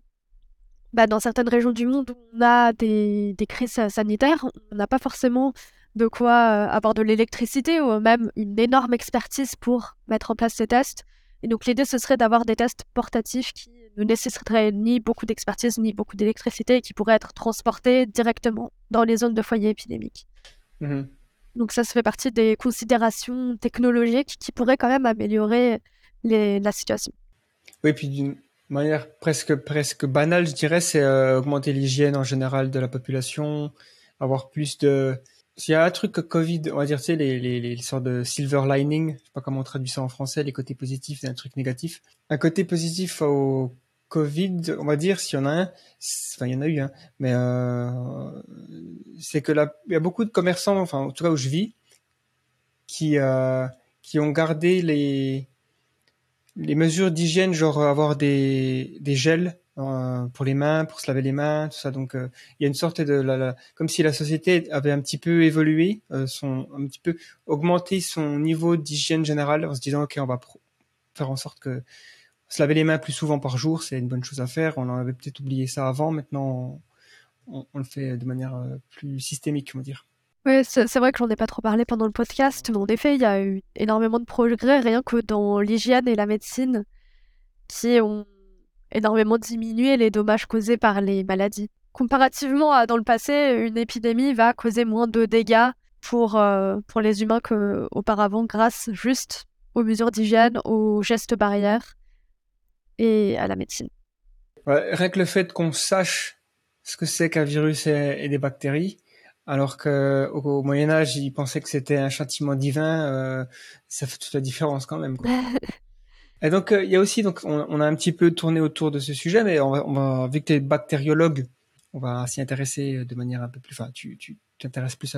dans certaines régions du monde où on a des crises sanitaires, on n'a pas forcément de quoi avoir de l'électricité ou même une énorme expertise pour mettre en place ces tests. Et donc l'idée, ce serait d'avoir des tests portatifs qui ne nécessiterait ni beaucoup d'expertise, ni beaucoup d'électricité, et qui pourrait être transporté directement dans les zones de foyer épidémiques. Donc ça fait partie des considérations technologiques qui pourraient quand même améliorer la situation. Oui, puis d'une manière presque banale, je dirais, c'est augmenter l'hygiène en général de la population, avoir plus de... S'il y a un truc que Covid, on va dire, tu sais, les sortes de silver lining, je sais pas comment on traduit ça en français, les côtés positifs et un truc négatif. Un côté positif au Covid, on va dire, s'il y en a un, il y en a eu un, mais c'est que là, il y a beaucoup de commerçants, enfin en tout cas où je vis, qui ont gardé les mesures d'hygiène, genre avoir des gels pour les mains, pour se laver les mains, tout ça. Donc il y a une sorte de comme si la société avait un petit peu évolué, un petit peu augmenté son niveau d'hygiène générale, en se disant OK, on va faire en sorte que se laver les mains plus souvent par jour, c'est une bonne chose à faire. On en avait peut-être oublié ça avant. Maintenant, on le fait de manière plus systémique, on va dire. Oui, c'est vrai que j'en ai pas trop parlé pendant le podcast, mais en effet, il y a eu énormément de progrès, rien que dans l'hygiène et la médecine, qui ont énormément diminué les dommages causés par les maladies. Comparativement à dans le passé, une épidémie va causer moins de dégâts pour les humains qu'auparavant, grâce juste aux mesures d'hygiène, aux gestes barrières et à la médecine. Ouais, rien que le fait qu'on sache ce que c'est qu'un virus et des bactéries, alors qu'au Moyen-Âge, ils pensaient que c'était un châtiment divin, ça fait toute la différence quand même, quoi. Et donc, il y a aussi, on a un petit peu tourné autour de ce sujet, mais on va vu que tu es bactériologue, on va s'y intéresser de manière un peu plus... Enfin, tu t'intéresses plus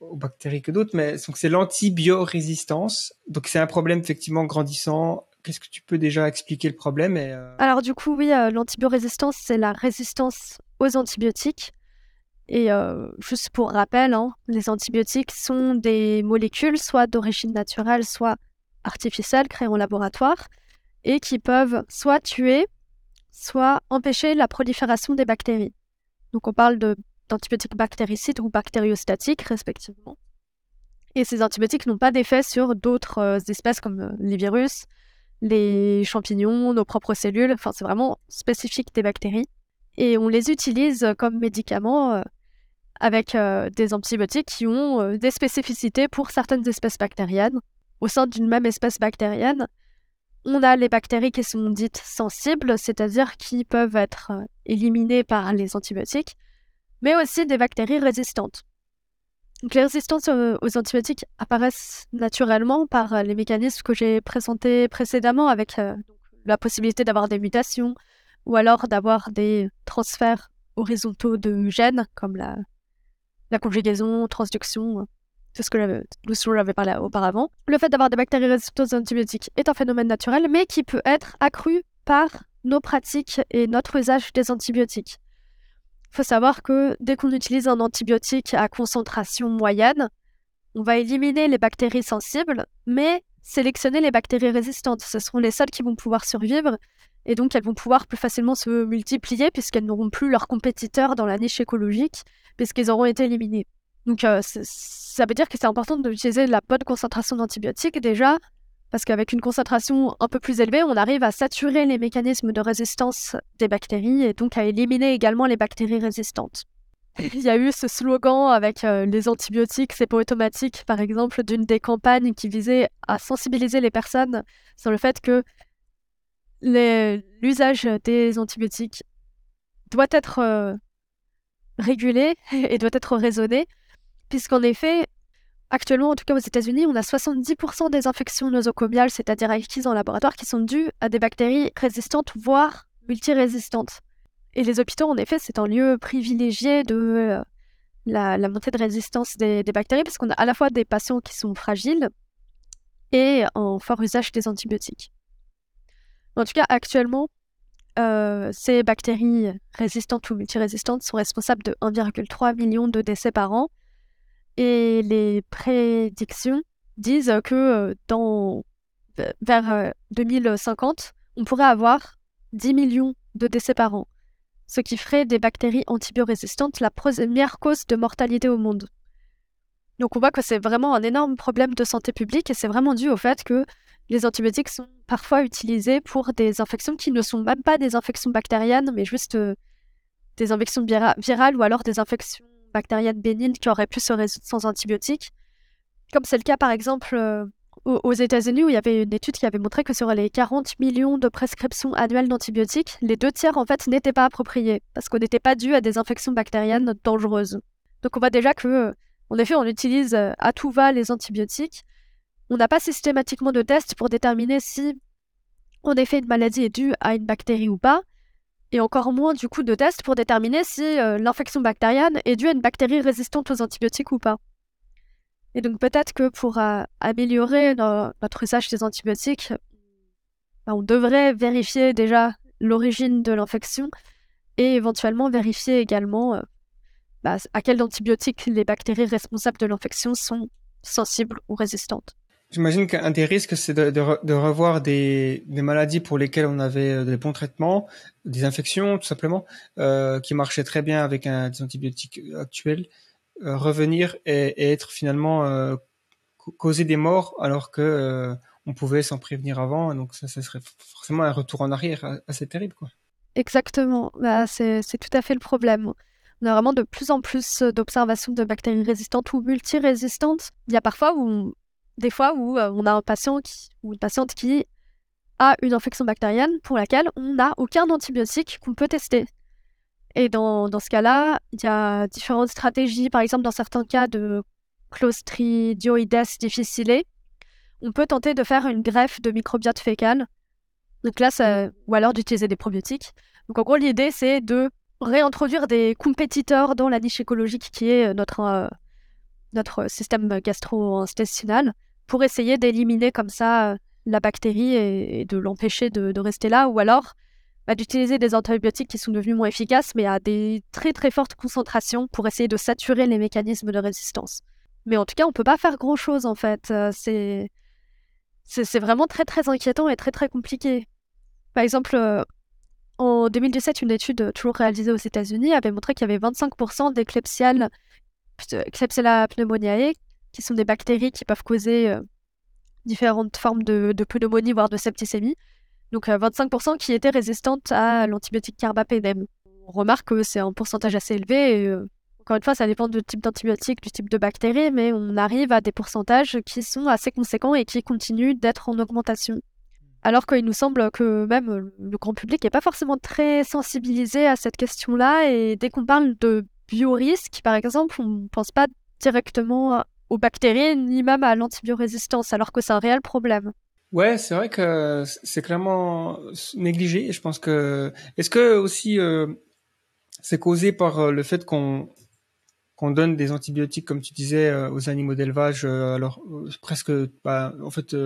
aux bactéries que d'autres, mais donc c'est l'antibiorésistance. Donc, c'est un problème effectivement grandissant. Qu'est-ce que tu peux déjà expliquer le problème Alors du coup, oui, l'antibiorésistance, c'est la résistance aux antibiotiques. Et juste pour rappel, hein, les antibiotiques sont des molécules soit d'origine naturelle, soit artificielle, créées en laboratoire, et qui peuvent soit tuer, soit empêcher la prolifération des bactéries. Donc on parle d'antibiotiques bactéricides ou bactériostatiques, respectivement. Et ces antibiotiques n'ont pas d'effet sur d'autres espèces comme les virus, les champignons, nos propres cellules, enfin c'est vraiment spécifique des bactéries. Et on les utilise comme médicaments avec des antibiotiques qui ont des spécificités pour certaines espèces bactériennes. Au sein d'une même espèce bactérienne, on a les bactéries qui sont dites sensibles, c'est-à-dire qui peuvent être éliminés par les antibiotiques, mais aussi des bactéries résistantes. Donc, les résistances aux antibiotiques apparaissent naturellement par les mécanismes que j'ai présentés précédemment avec la possibilité d'avoir des mutations ou alors d'avoir des transferts horizontaux de gènes comme la conjugaison, transduction, tout ce dont j'avais parlé auparavant. Le fait d'avoir des bactéries résistantes aux antibiotiques est un phénomène naturel mais qui peut être accru par nos pratiques et notre usage des antibiotiques. Il faut savoir que dès qu'on utilise un antibiotique à concentration moyenne, on va éliminer les bactéries sensibles, mais sélectionner les bactéries résistantes. Ce seront les seules qui vont pouvoir survivre et donc elles vont pouvoir plus facilement se multiplier puisqu'elles n'auront plus leurs compétiteurs dans la niche écologique puisqu'ils auront été éliminés. Donc ça veut dire que c'est important d'utiliser la bonne concentration d'antibiotiques déjà parce qu'avec une concentration un peu plus élevée, on arrive à saturer les mécanismes de résistance des bactéries et donc à éliminer également les bactéries résistantes. Il y a eu ce slogan avec les antibiotiques, c'est pas automatique, par exemple, d'une des campagnes qui visait à sensibiliser les personnes sur le fait que l'usage des antibiotiques doit être régulé et doit être raisonné, puisqu'en effet, actuellement, en tout cas aux États-Unis, on a 70% des infections nosocomiales, c'est-à-dire acquises en laboratoire, qui sont dues à des bactéries résistantes, voire multirésistantes. Et les hôpitaux, en effet, c'est un lieu privilégié de la montée de résistance des bactéries, parce qu'on a à la fois des patients qui sont fragiles et en fort usage des antibiotiques. En tout cas, actuellement, ces bactéries résistantes ou multirésistantes sont responsables de 1,3 million de décès par an. Et les prédictions disent que vers 2050, on pourrait avoir 10 millions de décès par an, ce qui ferait des bactéries antibiorésistantes la première cause de mortalité au monde. Donc on voit que c'est vraiment un énorme problème de santé publique et c'est vraiment dû au fait que les antibiotiques sont parfois utilisés pour des infections qui ne sont même pas des infections bactériennes, mais juste des infections virales ou alors des infections bactériennes bénignes qui auraient pu se résoudre sans antibiotiques. Comme c'est le cas par exemple aux États-Unis où il y avait une étude qui avait montré que sur les 40 millions de prescriptions annuelles d'antibiotiques, les 2/3 en fait n'étaient pas appropriées parce qu'on n'était pas dû à des infections bactériennes dangereuses. Donc on voit déjà que, en effet, on utilise à tout va les antibiotiques. On n'a pas systématiquement de tests pour déterminer si, en effet, une maladie est due à une bactérie ou pas, et encore moins du coup de tests pour déterminer si l'infection bactérienne est due à une bactérie résistante aux antibiotiques ou pas. Et donc peut-être que pour améliorer notre usage des antibiotiques, on devrait vérifier déjà l'origine de l'infection et éventuellement vérifier également à quels antibiotiques les bactéries responsables de l'infection sont sensibles ou résistantes. J'imagine qu'un des risques, c'est de revoir des maladies pour lesquelles on avait des bons traitements, des infections tout simplement, qui marchaient très bien avec des antibiotiques actuels, revenir et être finalement causer des morts alors que on pouvait s'en prévenir avant. Donc ça serait forcément un retour en arrière assez terrible, quoi. Exactement, c'est tout à fait le problème. On a vraiment de plus en plus d'observations de bactéries résistantes ou multirésistantes. Il y a parfois où on a un patient ou une patiente qui a une infection bactérienne pour laquelle on n'a aucun antibiotique qu'on peut tester. Et dans ce cas-là, il y a différentes stratégies. Par exemple, dans certains cas de Clostridium difficile, on peut tenter de faire une greffe de microbiote fécal. Donc là, ou alors d'utiliser des probiotiques. Donc en gros, l'idée, c'est de réintroduire des compétiteurs dans la niche écologique qui est notre système gastro-intestinal pour essayer d'éliminer comme ça la bactérie et de l'empêcher de rester là. Ou alors d'utiliser des antibiotiques qui sont devenus moins efficaces, mais à des très très fortes concentrations pour essayer de saturer les mécanismes de résistance. Mais en tout cas, on ne peut pas faire grand-chose en fait. C'est vraiment très très inquiétant et très très compliqué. Par exemple, en 2017, une étude toujours réalisée aux États-Unis avait montré qu'il y avait 25% des Klebsiella pneumoniae, qui sont des bactéries qui peuvent causer différentes formes de pneumonie, voire de septicémie. Donc 25% qui étaient résistantes à l'antibiotique carbapénème. On remarque que c'est un pourcentage assez élevé. Et, encore une fois, ça dépend du type d'antibiotique, du type de bactérie, mais on arrive à des pourcentages qui sont assez conséquents et qui continuent d'être en augmentation. Alors qu'il nous semble que même le grand public n'est pas forcément très sensibilisé à cette question-là. Et dès qu'on parle de biorisque, par exemple, on ne pense pas directement aux bactéries ni même à l'antibiorésistance, alors que c'est un réel problème. Ouais, c'est vrai que c'est clairement négligé. Et je pense que... Est-ce que aussi c'est causé par le fait qu'on donne des antibiotiques, comme tu disais, aux animaux d'élevage, alors presque, bah, en fait,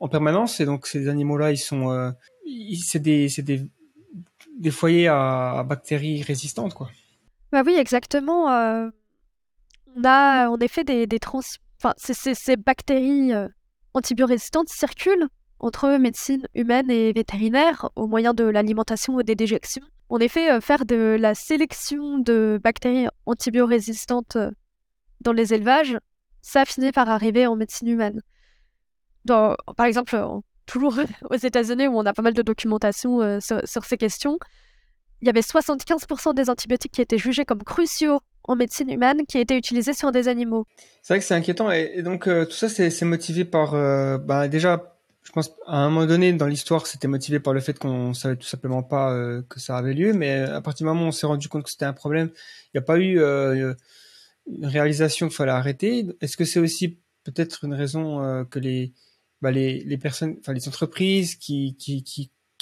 en permanence. Et donc ces animaux-là, ils sont, c'est des foyers à bactéries résistantes, quoi. Bah oui, exactement. On a en effet ces bactéries antibiorésistantes circulent entre médecine humaine et vétérinaire au moyen de l'alimentation ou des déjections. En effet, faire de la sélection de bactéries antibiorésistantes dans les élevages, ça finit par arriver en médecine humaine. Par exemple, toujours aux États-Unis, où on a pas mal de documentation sur ces questions, il y avait 75% des antibiotiques qui étaient jugés comme cruciaux en médecine humaine qui étaient utilisés sur des animaux. C'est vrai que c'est inquiétant. Et donc, tout ça, c'est motivé par... déjà, je pense à un moment donné dans l'histoire, c'était motivé par le fait qu'on savait tout simplement pas que ça avait lieu, mais à partir du moment où on s'est rendu compte que c'était un problème, il n'y a pas eu une réalisation qu'il fallait arrêter. Est-ce que c'est aussi peut-être une raison que les personnes, enfin les entreprises qui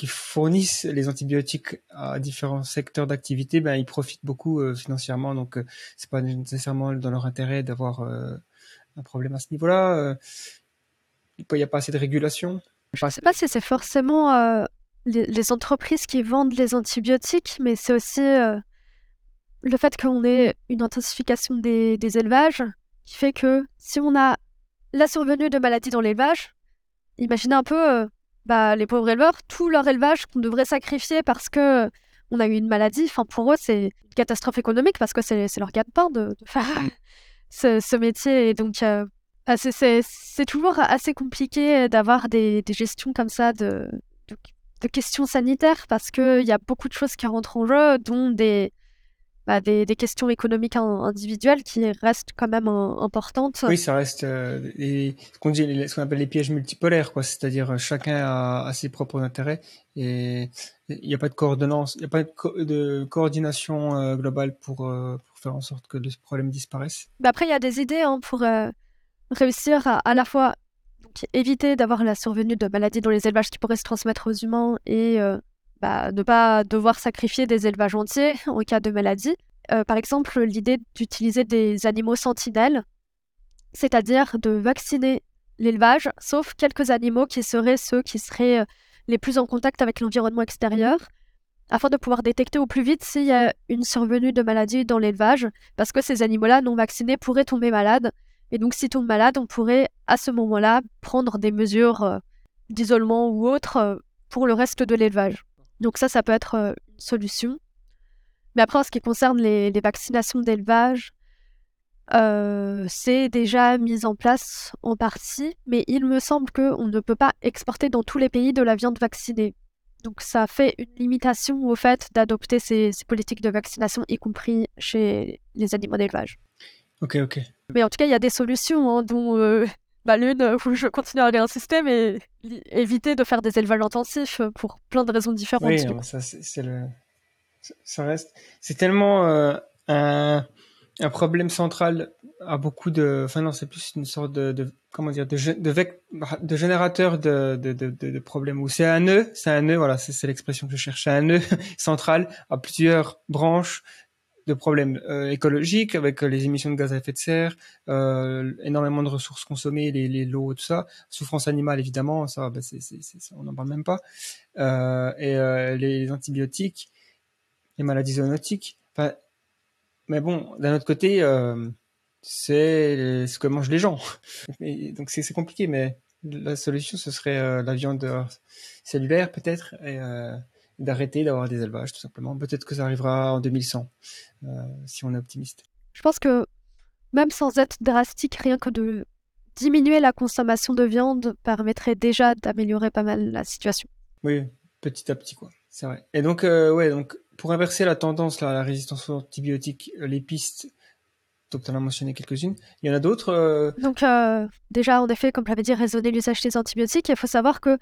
fournissent les antibiotiques à différents secteurs d'activité, ils profitent beaucoup financièrement, donc c'est pas nécessairement dans leur intérêt d'avoir un problème à ce niveau-là. Il n'y a pas assez de régulation. Je ne sais pas si c'est forcément les entreprises qui vendent les antibiotiques, mais c'est aussi le fait qu'on ait une intensification des élevages qui fait que si on a la survenue de maladies dans l'élevage, imaginez un peu les pauvres éleveurs, tout leur élevage qu'on devrait sacrifier parce qu'on a eu une maladie. Enfin, pour eux, c'est une catastrophe économique parce que c'est leur gagne-pain de faire ce métier. Et donc... C'est toujours assez compliqué d'avoir des gestions comme ça de questions sanitaires parce qu'il y a beaucoup de choses qui rentrent en jeu, dont des questions économiques individuelles qui restent quand même importantes. Oui, ça reste ce qu'on appelle les pièges multipolaires, quoi. C'est-à-dire chacun a ses propres intérêts et il n'y a pas de coordination, il n'y a pas de coordination globale pour faire en sorte que ce problème disparaisse. Après, il y a des idées pour... réussir à la fois donc, éviter d'avoir la survenue de maladies dans les élevages qui pourraient se transmettre aux humains et ne pas devoir sacrifier des élevages entiers en cas de maladie. Par exemple, l'idée d'utiliser des animaux sentinelles, c'est-à-dire de vacciner l'élevage, sauf quelques animaux qui seraient ceux qui seraient les plus en contact avec l'environnement extérieur, afin de pouvoir détecter au plus vite s'il y a une survenue de maladie dans l'élevage, parce que ces animaux-là non vaccinés pourraient tomber malades. Et donc, si tombe malade, on pourrait, à ce moment-là, prendre des mesures d'isolement ou autres pour le reste de l'élevage. Donc ça peut être une solution. Mais après, en ce qui concerne les vaccinations d'élevage, c'est déjà mis en place en partie, mais il me semble qu'on ne peut pas exporter dans tous les pays de la viande vaccinée. Donc ça fait une limitation au fait d'adopter ces politiques de vaccination, y compris chez les animaux d'élevage. Ok. Mais en tout cas, il y a des solutions, dont l'une où je continue à réinsister, mais éviter de faire des élevages intensifs pour plein de raisons différentes. Oui, ça, ça reste. C'est tellement un problème central à beaucoup de. Enfin non, c'est plus une sorte de générateur de problèmes. Où c'est un nœud. Voilà, c'est l'expression que je cherchais. Un nœud central à plusieurs branches. De problèmes écologiques avec les émissions de gaz à effet de serre, énormément de ressources consommées, les lots, tout ça, souffrance animale évidemment, ça, on n'en parle même pas, et les antibiotiques, les maladies zoonotiques. Mais bon, d'un autre côté, c'est ce que mangent les gens. Et donc c'est compliqué, mais la solution ce serait la viande cellulaire peut-être et d'arrêter d'avoir des élevages, tout simplement. Peut-être que ça arrivera en 2100, si on est optimiste. Je pense que, même sans être drastique, rien que de diminuer la consommation de viande permettrait déjà d'améliorer pas mal la situation. Oui, petit à petit, quoi. C'est vrai. Et donc, pour inverser la tendance, à la résistance aux antibiotiques, les pistes, donc tu en as mentionné quelques-unes, il y en a d'autres Donc, déjà, en effet, comme je l'avais dit, raisonner l'usage des antibiotiques, il faut savoir que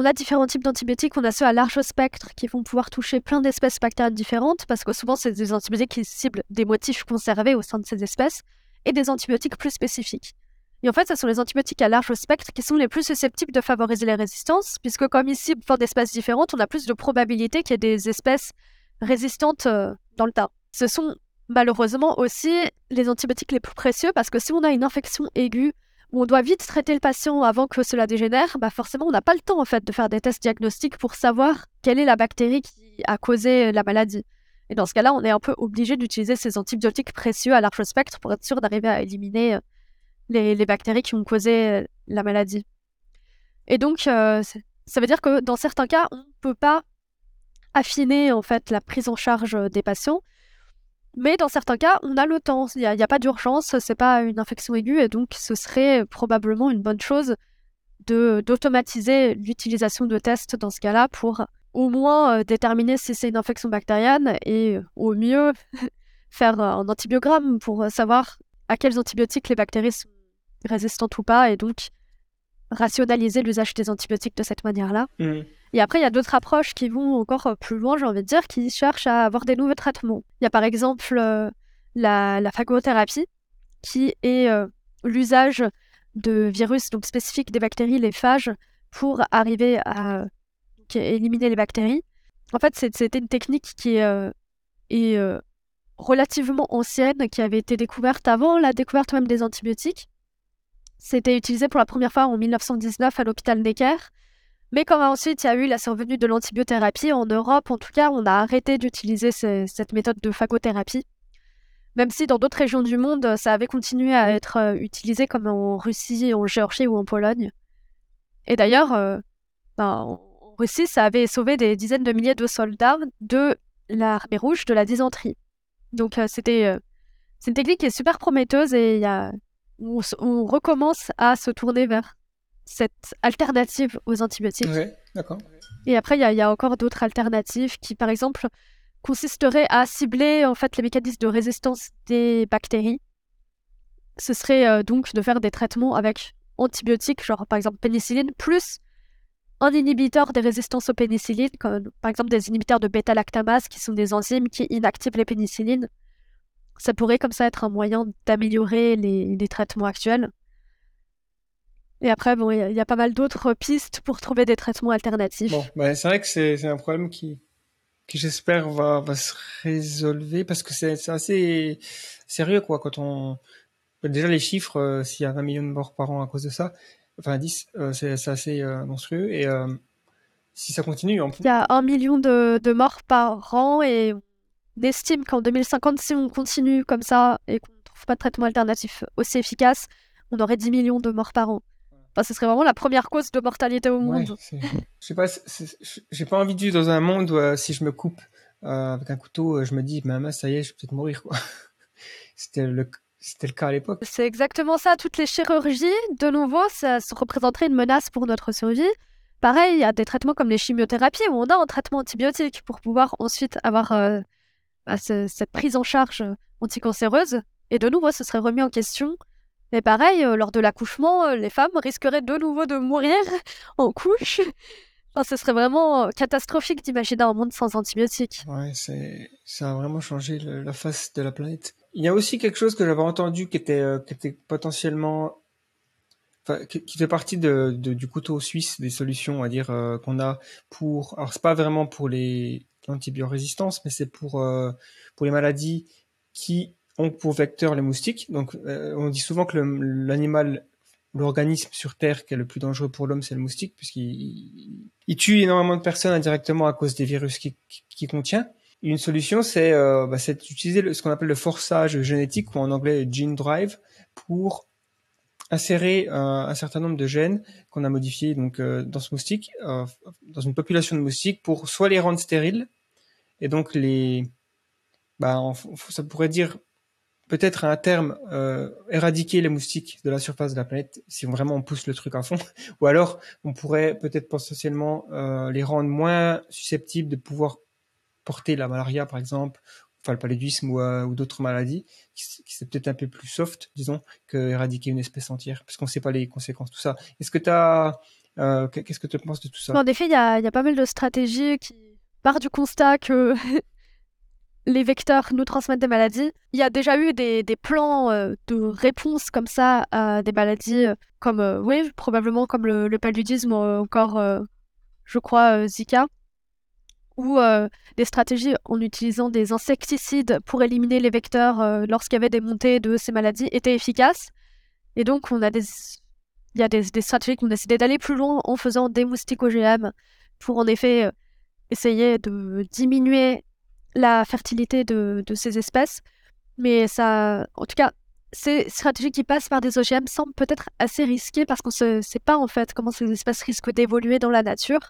On a différents types d'antibiotiques, on a ceux à large spectre qui vont pouvoir toucher plein d'espèces bactériennes différentes parce que souvent c'est des antibiotiques qui ciblent des motifs conservés au sein de ces espèces et des antibiotiques plus spécifiques. Et en fait, ce sont les antibiotiques à large spectre qui sont les plus susceptibles de favoriser les résistances puisque comme ici, plein d'espèces différentes, on a plus de probabilité qu'il y ait des espèces résistantes dans le tas. Ce sont malheureusement aussi les antibiotiques les plus précieux parce que si on a une infection aiguë où on doit vite traiter le patient avant que cela dégénère, bah forcément on n'a pas le temps en fait, de faire des tests diagnostiques pour savoir quelle est la bactérie qui a causé la maladie. Et dans ce cas-là, on est un peu obligé d'utiliser ces antibiotiques précieux à large spectre pour être sûr d'arriver à éliminer les bactéries qui ont causé la maladie. Et donc, ça veut dire que dans certains cas, on ne peut pas affiner en fait, la prise en charge des patients. Mais dans certains cas, on a le temps, il n'y a pas d'urgence, c'est pas une infection aiguë et donc ce serait probablement une bonne chose d'automatiser l'utilisation de tests dans ce cas-là pour au moins déterminer si c'est une infection bactérienne et au mieux faire un antibiogramme pour savoir à quels antibiotiques les bactéries sont résistantes ou pas et donc rationaliser l'usage des antibiotiques de cette manière-là. Mmh. Et après, il y a d'autres approches qui vont encore plus loin, j'ai envie de dire, qui cherchent à avoir des nouveaux traitements. Il y a par exemple la phagothérapie, qui est l'usage de virus donc spécifiques des bactéries, les phages, pour arriver à éliminer les bactéries. En fait, c'était une technique qui est relativement ancienne, qui avait été découverte avant la découverte même des antibiotiques. C'était utilisé pour la première fois en 1919 à l'hôpital Necker. Mais comme ensuite il y a eu la survenue de l'antibiothérapie, en Europe en tout cas, on a arrêté d'utiliser cette méthode de phagothérapie. Même si dans d'autres régions du monde, ça avait continué à être utilisé comme en Russie, en Géorgie ou en Pologne. Et d'ailleurs, en Russie, ça avait sauvé des dizaines de milliers de soldats de l'armée rouge, de la dysenterie. Donc c'est une technique qui est super prometteuse et on recommence à se tourner vers cette alternative aux antibiotiques. Oui, d'accord. Et après, il y a encore d'autres alternatives qui, par exemple, consisteraient à cibler en fait, les mécanismes de résistance des bactéries. Ce serait donc de faire des traitements avec antibiotiques, genre par exemple pénicilline, plus un inhibiteur des résistances aux pénicillines, comme par exemple des inhibiteurs de bêta-lactamase, qui sont des enzymes qui inactivent les pénicillines. Ça pourrait comme ça être un moyen d'améliorer les traitements actuels. Et après, il y a pas mal d'autres pistes pour trouver des traitements alternatifs. Bon, c'est vrai que c'est un problème qui j'espère, va se résolver parce que c'est assez sérieux, quoi. Quand déjà, les chiffres, s'il y a 20 millions de morts par an à cause de ça, enfin 10, c'est assez monstrueux. Et si ça continue... Il y a 1 million de morts par an et on estime qu'en 2050, si on continue comme ça et qu'on ne trouve pas de traitement alternatif aussi efficace, on aurait 10 millions de morts par an. Enfin, ce serait vraiment la première cause de mortalité au monde. Ouais, je sais pas, j'ai pas envie de vivre dans un monde où si je me coupe avec un couteau, je me dis, maman, ça y est, je vais peut-être mourir, quoi. C'était le cas à l'époque. C'est exactement ça. Toutes les chirurgies, de nouveau, ça représenterait une menace pour notre survie. Pareil, il y a des traitements comme les chimiothérapies où on a un traitement antibiotique pour pouvoir ensuite avoir cette prise en charge anticancéreuse. Et de nouveau, ce serait remis en question. Mais pareil, lors de l'accouchement, les femmes risqueraient de nouveau de mourir en couche. Enfin, ce serait vraiment catastrophique d'imaginer un monde sans antibiotiques. Ouais, ça a vraiment changé la face de la planète. Il y a aussi quelque chose que j'avais entendu qui était potentiellement... Enfin, qui fait partie du couteau suisse des solutions, à dire qu'on a pour... Alors, c'est pas vraiment pour l'antibiorésistance, mais c'est pour les maladies qui... ont pour vecteur les moustiques. Donc, on dit souvent que l'organisme sur Terre qui est le plus dangereux pour l'homme, c'est le moustique, puisqu'il tue énormément de personnes indirectement à cause des virus qu'il contient. Et une solution, c'est d'utiliser ce qu'on appelle le forçage génétique, ou en anglais gene drive, pour insérer un certain nombre de gènes qu'on a modifiés donc, dans ce moustique, dans une population de moustiques, pour soit les rendre stériles, et donc ça pourrait dire peut-être à un terme éradiquer les moustiques de la surface de la planète si vraiment on pousse le truc à fond, ou alors on pourrait peut-être potentiellement les rendre moins susceptibles de pouvoir porter la malaria par exemple, enfin le paludisme ou d'autres maladies qui c'est peut-être un peu plus soft disons que éradiquer une espèce entière parce qu'on ne sait pas les conséquences tout ça. Est-ce que tu as Qu'est-ce que tu penses de tout ça? En effet, il y a pas mal de stratégies qui partent du constat que les vecteurs nous transmettent des maladies. Il y a déjà eu des plans de réponse comme ça à des maladies comme, oui, probablement comme le paludisme ou encore, je crois, Zika, ou des stratégies en utilisant des insecticides pour éliminer les vecteurs lorsqu'il y avait des montées de ces maladies étaient efficaces. Et donc, il y a des stratégies qui ont décidé d'aller plus loin en faisant des moustiques OGM pour en effet essayer de diminuer la fertilité de ces espèces. Mais ça, en tout cas, ces stratégies qui passent par des OGM semblent peut-être assez risquées parce qu'on ne sait pas en fait comment ces espèces risquent d'évoluer dans la nature.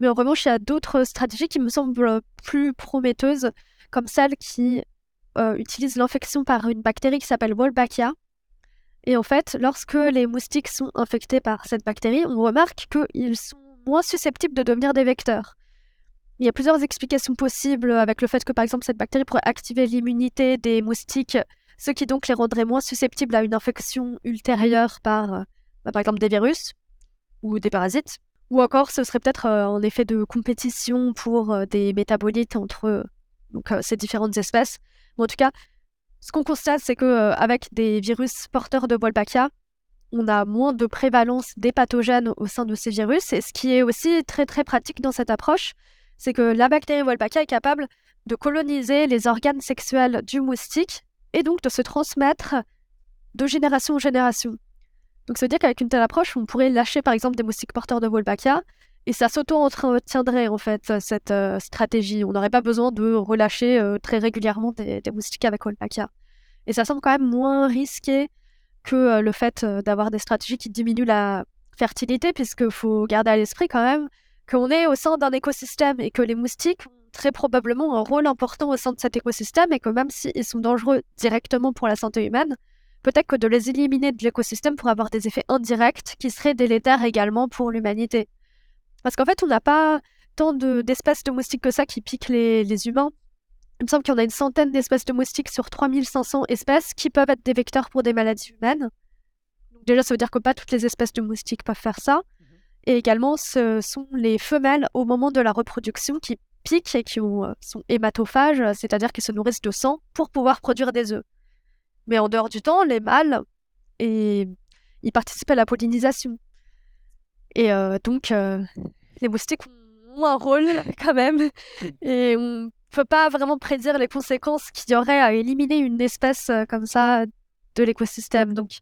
Mais en revanche, il y a d'autres stratégies qui me semblent plus prometteuses, comme celle qui utilise l'infection par une bactérie qui s'appelle Wolbachia. Et en fait, lorsque les moustiques sont infectés par cette bactérie, on remarque qu'ils sont moins susceptibles de devenir des vecteurs. Il y a plusieurs explications possibles avec le fait que, par exemple, cette bactérie pourrait activer l'immunité des moustiques, ce qui donc les rendrait moins susceptibles à une infection ultérieure par, par exemple, des virus ou des parasites. Ou encore, ce serait peut-être un effet de compétition pour des métabolites entre donc, ces différentes espèces. Mais en tout cas, ce qu'on constate, c'est qu'avec des virus porteurs de Wolbachia, on a moins de prévalence des pathogènes au sein de ces virus. Et ce qui est aussi très, très pratique dans cette approche, c'est que la bactérie Wolbachia est capable de coloniser les organes sexuels du moustique et donc de se transmettre de génération en génération. Donc ça veut dire qu'avec une telle approche, on pourrait lâcher par exemple des moustiques porteurs de Wolbachia et ça s'auto-entretiendrait en fait cette stratégie. On n'aurait pas besoin de relâcher très régulièrement des moustiques avec Wolbachia. Et ça semble quand même moins risqué que le fait d'avoir des stratégies qui diminuent la fertilité, puisqu'il faut garder à l'esprit quand même qu'on est au sein d'un écosystème et que les moustiques ont très probablement un rôle important au sein de cet écosystème et que même s'ils sont dangereux directement pour la santé humaine, peut-être que de les éliminer de l'écosystème pourrait avoir des effets indirects qui seraient délétères également pour l'humanité. Parce qu'en fait, on n'a pas tant d'espèces de moustiques que ça qui piquent les humains. Il me semble qu'il y en a 100 d'espèces de moustiques sur 3500 espèces qui peuvent être des vecteurs pour des maladies humaines. Donc déjà, ça veut dire que pas toutes les espèces de moustiques peuvent faire ça. Et également, ce sont les femelles au moment de la reproduction qui piquent et qui sont hématophages, c'est-à-dire qui se nourrissent de sang pour pouvoir produire des œufs. Mais en dehors du temps, les mâles, ils participent à la pollinisation. Et donc, les moustiques ont un rôle quand même. Et on ne peut pas vraiment prédire les conséquences qu'il y aurait à éliminer une espèce comme ça de l'écosystème. Donc,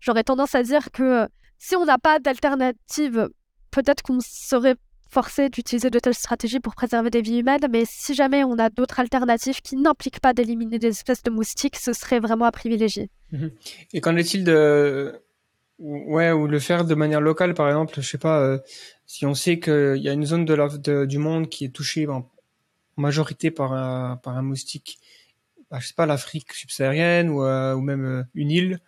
j'aurais tendance à dire que si on n'a pas d'alternative, peut-être qu'on serait forcé d'utiliser de telles stratégies pour préserver des vies humaines, mais si jamais on a d'autres alternatives qui n'impliquent pas d'éliminer des espèces de moustiques, ce serait vraiment à privilégier. Et qu'en est-il de... Ouais, ou le faire de manière locale, par exemple, je sais pas, si on sait qu'il y a une zone du monde qui est touchée en majorité par un moustique, je sais pas, l'Afrique subsaharienne ou même une île,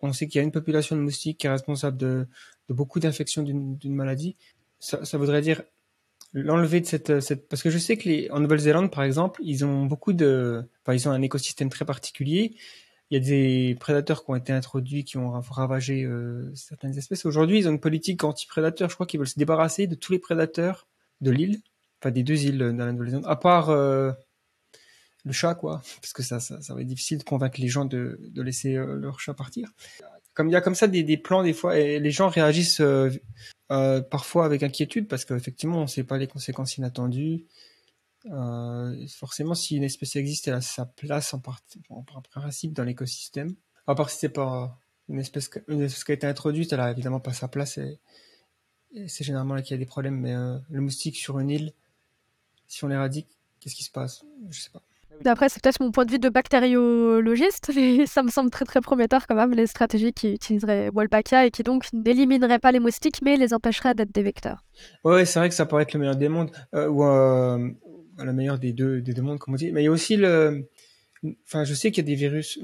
on sait qu'il y a une population de moustiques qui est responsable de beaucoup d'infections d'une maladie. Ça voudrait dire l'enlever de cette... Parce que je sais qu'en Nouvelle-Zélande, par exemple, ils ont un écosystème très particulier. Il y a des prédateurs qui ont été introduits, qui ont ravagé certaines espèces. Aujourd'hui, ils ont une politique anti-prédateurs. Je crois qu'ils veulent se débarrasser de tous les prédateurs de l'île, enfin des deux îles dans la Nouvelle-Zélande, à part le chat, quoi. Parce que ça va être difficile de convaincre les gens de laisser leur chat partir. Comme il y a comme ça des plans des fois, et les gens réagissent parfois avec inquiétude parce qu'effectivement on ne sait pas les conséquences inattendues. Forcément, si une espèce existe, elle a sa place en principe dans l'écosystème. À part si c'est pas une espèce qui a été introduite, elle a évidemment pas sa place. Et c'est généralement là qu'il y a des problèmes. Mais le moustique sur une île, si on l'éradique, qu'est-ce qui se passe? Je sais pas. D'après, c'est peut-être mon point de vue de bactériologiste, mais ça me semble très très prometteur quand même, les stratégies qui utiliseraient Wolbachia et qui donc n'élimineraient pas les moustiques, mais les empêcheraient d'être des vecteurs. Ouais, c'est vrai que ça pourrait être le meilleur des mondes, ou le meilleur des deux mondes, comme on dit. Mais il y a aussi je sais qu'il y a des virus,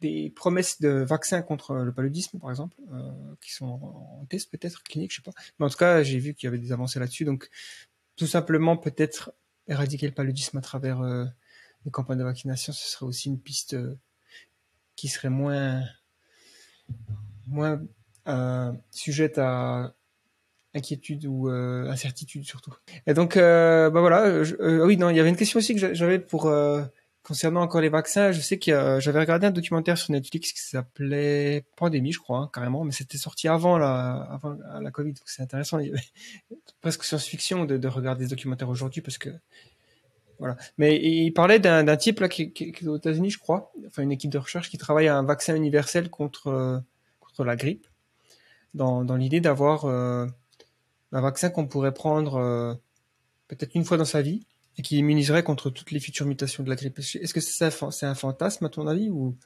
des promesses de vaccins contre le paludisme, par exemple, qui sont en test peut-être, clinique, je sais pas. Mais en tout cas, j'ai vu qu'il y avait des avancées là-dessus, donc tout simplement peut-être... éradiquer le paludisme à travers les campagnes de vaccination, ce serait aussi une piste qui serait moins sujette à inquiétude ou incertitude surtout. Et donc, voilà. Oui, non, il y avait une question aussi que j'avais pour concernant encore les vaccins. Je sais que j'avais regardé un documentaire sur Netflix qui s'appelait Pandémie, je crois, hein, carrément, mais c'était sorti avant la Covid, donc c'est intéressant. Il y avait presque science-fiction de regarder des documentaires aujourd'hui parce que voilà. Mais il parlait d'un type là qui est aux États-Unis, je crois, enfin une équipe de recherche qui travaille à un vaccin universel contre la grippe, dans l'idée d'avoir un vaccin qu'on pourrait prendre peut-être une fois dans sa vie et qui immuniserait contre toutes les futures mutations de la grippe. Est-ce que c'est un fantasme à ton avis, ou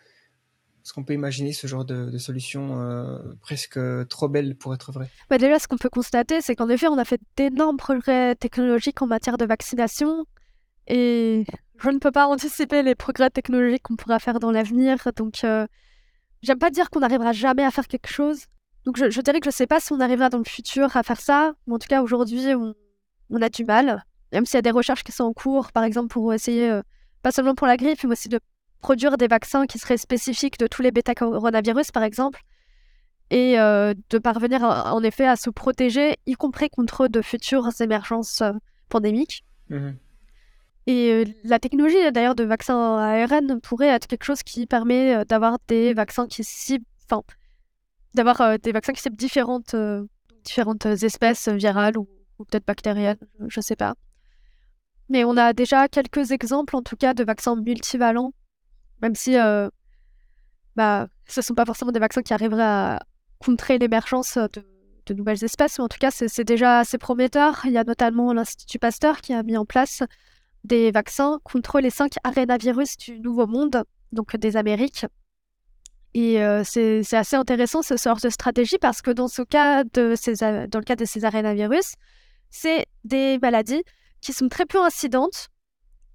est-ce qu'on peut imaginer ce genre de solution presque trop belle pour être vraie ? Bah déjà, ce qu'on peut constater, c'est qu'en effet, on a fait d'énormes progrès technologiques en matière de vaccination, et je ne peux pas anticiper les progrès technologiques qu'on pourra faire dans l'avenir, donc j'aime pas dire qu'on n'arrivera jamais à faire quelque chose. Donc je dirais que je ne sais pas si on arrivera dans le futur à faire ça, mais en tout cas aujourd'hui on a du mal, même s'il y a des recherches qui sont en cours, par exemple pour essayer, pas seulement pour la grippe, mais aussi de produire des vaccins qui seraient spécifiques de tous les bêta-coronavirus par exemple, et de parvenir en effet à se protéger, y compris contre de futures émergences pandémiques. Mmh. Et la technologie d'ailleurs de vaccins à ARN pourrait être quelque chose qui permet d'avoir des vaccins qui ciblent... d'avoir des vaccins qui ciblent différentes espèces virales ou peut-être bactériennes, je ne sais pas. Mais on a déjà quelques exemples, en tout cas, de vaccins multivalents, même si ce ne sont pas forcément des vaccins qui arriveraient à contrer l'émergence de nouvelles espèces, mais en tout cas, c'est déjà assez prometteur. Il y a notamment l'Institut Pasteur qui a mis en place des vaccins contre les 5 arénavirus du Nouveau Monde, donc des Amériques. Et c'est assez intéressant ce sort de stratégie parce que dans le cas de ces arénavirus, c'est des maladies qui sont très peu incidentes.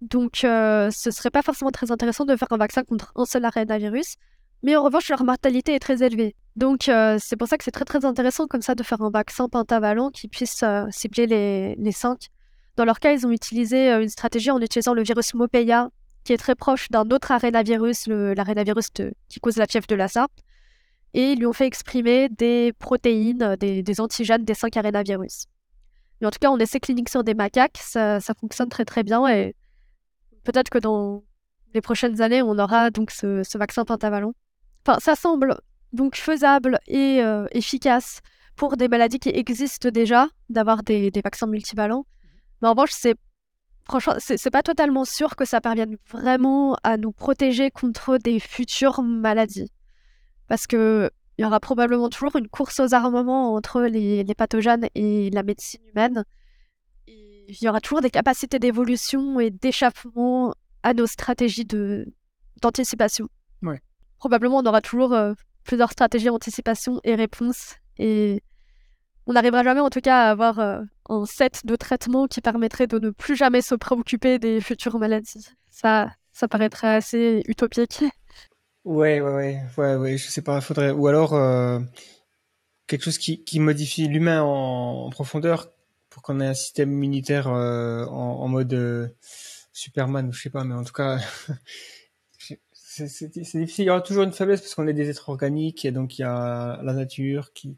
Donc ce serait pas forcément très intéressant de faire un vaccin contre un seul arénavirus, mais en revanche leur mortalité est très élevée. Donc c'est pour ça que c'est très très intéressant comme ça de faire un vaccin pentavalent qui puisse cibler les 5. Dans leur cas, ils ont utilisé une stratégie en utilisant le virus Mopeia, qui est très proche d'un autre arénavirus, qui cause la fièvre de Lassa, et ils lui ont fait exprimer des protéines, des antigènes des 5 arénavirus. Mais en tout cas, en essai clinique sur des macaques, ça fonctionne très très bien, et peut-être que dans les prochaines années, on aura donc ce vaccin pentavalent. Enfin, ça semble donc faisable et efficace pour des maladies qui existent déjà, d'avoir des vaccins multivalents, mais en revanche, franchement, c'est pas totalement sûr que ça parvienne vraiment à nous protéger contre des futures maladies. Parce qu'il y aura probablement toujours une course aux armements entre les pathogènes et la médecine humaine. Il y aura toujours des capacités d'évolution et d'échappement à nos stratégies d'anticipation. Ouais. Probablement, on aura toujours plusieurs stratégies d'anticipation et réponse. Et on n'arrivera jamais en tout cas à avoir un set de traitements qui permettrait de ne plus jamais se préoccuper des futures maladies. Ça paraîtrait assez utopique. Ouais, je sais pas, faudrait... Ou alors quelque chose qui modifie l'humain en profondeur pour qu'on ait un système immunitaire en mode Superman, ou je sais pas, mais en tout cas... c'est difficile, il y aura toujours une faiblesse parce qu'on est des êtres organiques et donc il y a la nature qui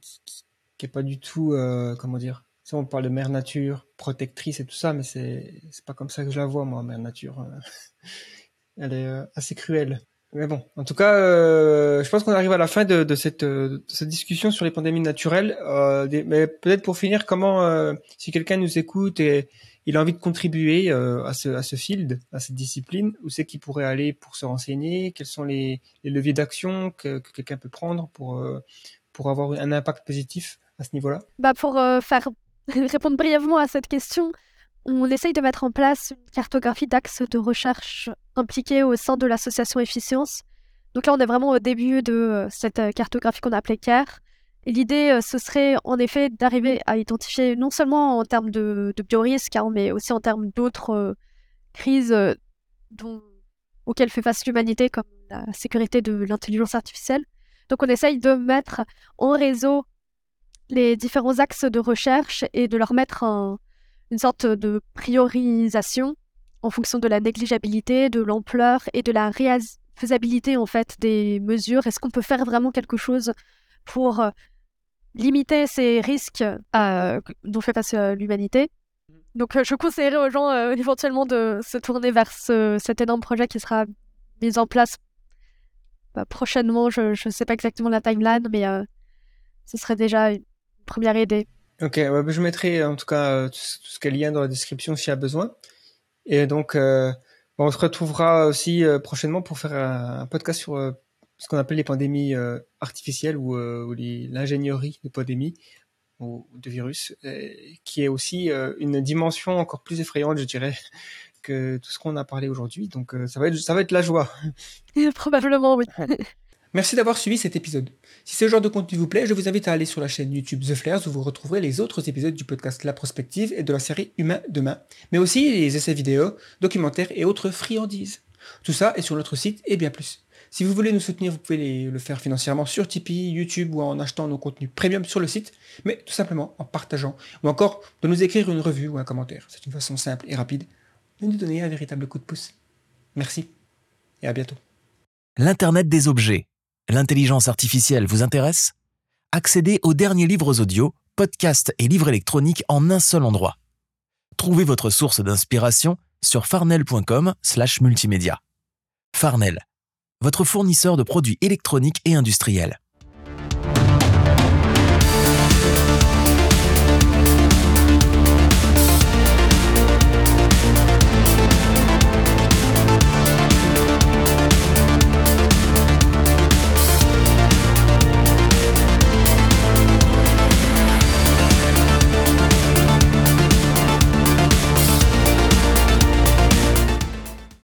est pas du tout, comment dire, ça, on parle de mère nature, protectrice et tout ça, mais c'est pas comme ça que je la vois, moi, mère nature. Elle est assez cruelle. Mais bon, en tout cas, je pense qu'on arrive à la fin de cette discussion sur les pandémies naturelles. Mais peut-être pour finir, comment, si quelqu'un nous écoute et il a envie de contribuer à ce field, à cette discipline, où c'est qu'il pourrait aller pour se renseigner, quels sont les leviers d'action que quelqu'un peut prendre pour avoir un impact positif à ce niveau-là ? Pour répondre brièvement à cette question, on essaye de mettre en place une cartographie d'axes de recherche impliqués au sein de l'association Efficience. Donc là, on est vraiment au début de cette cartographie qu'on a appelée CARE. Et l'idée, ce serait en effet d'arriver à identifier non seulement en termes de biorisques, hein, mais aussi en termes d'autres crises auxquelles fait face l'humanité, comme la sécurité de l'intelligence artificielle. Donc on essaye de mettre en réseau les différents axes de recherche et de leur mettre une sorte de priorisation en fonction de la négligeabilité, de l'ampleur et de la faisabilité en fait des mesures. Est-ce qu'on peut faire vraiment quelque chose pour limiter ces risques dont fait face l'humanité. Donc je conseillerais aux gens éventuellement de se tourner vers cet énorme projet qui sera mis en place prochainement. Je ne sais pas exactement la timeline, mais ce serait déjà une première idée. Ok, ouais, je mettrai en tout cas tout ce qu'il y a dans la description s'il y a besoin. Et donc on se retrouvera aussi prochainement pour faire un podcast sur ce qu'on appelle les pandémies artificielles ou l'ingénierie de pandémies ou de virus, qui est aussi une dimension encore plus effrayante, je dirais, que tout ce qu'on a parlé aujourd'hui. Donc ça va être la joie. Probablement, oui. Merci d'avoir suivi cet épisode. Si ce genre de contenu vous plaît, je vous invite à aller sur la chaîne YouTube The Flares où vous retrouverez les autres épisodes du podcast La Prospective et de la série Humain Demain, mais aussi les essais vidéo, documentaires et autres friandises. Tout ça est sur notre site et bien plus. Si vous voulez nous soutenir, vous pouvez le faire financièrement sur Tipeee, YouTube ou en achetant nos contenus premium sur le site, mais tout simplement en partageant ou encore de nous écrire une revue ou un commentaire. C'est une façon simple et rapide de nous donner un véritable coup de pouce. Merci et à bientôt. L'Internet des objets. L'intelligence artificielle vous intéresse ? Accédez aux derniers livres audio, podcasts et livres électroniques en un seul endroit. Trouvez votre source d'inspiration sur farnell.com/multimédia. Farnell, votre fournisseur de produits électroniques et industriels.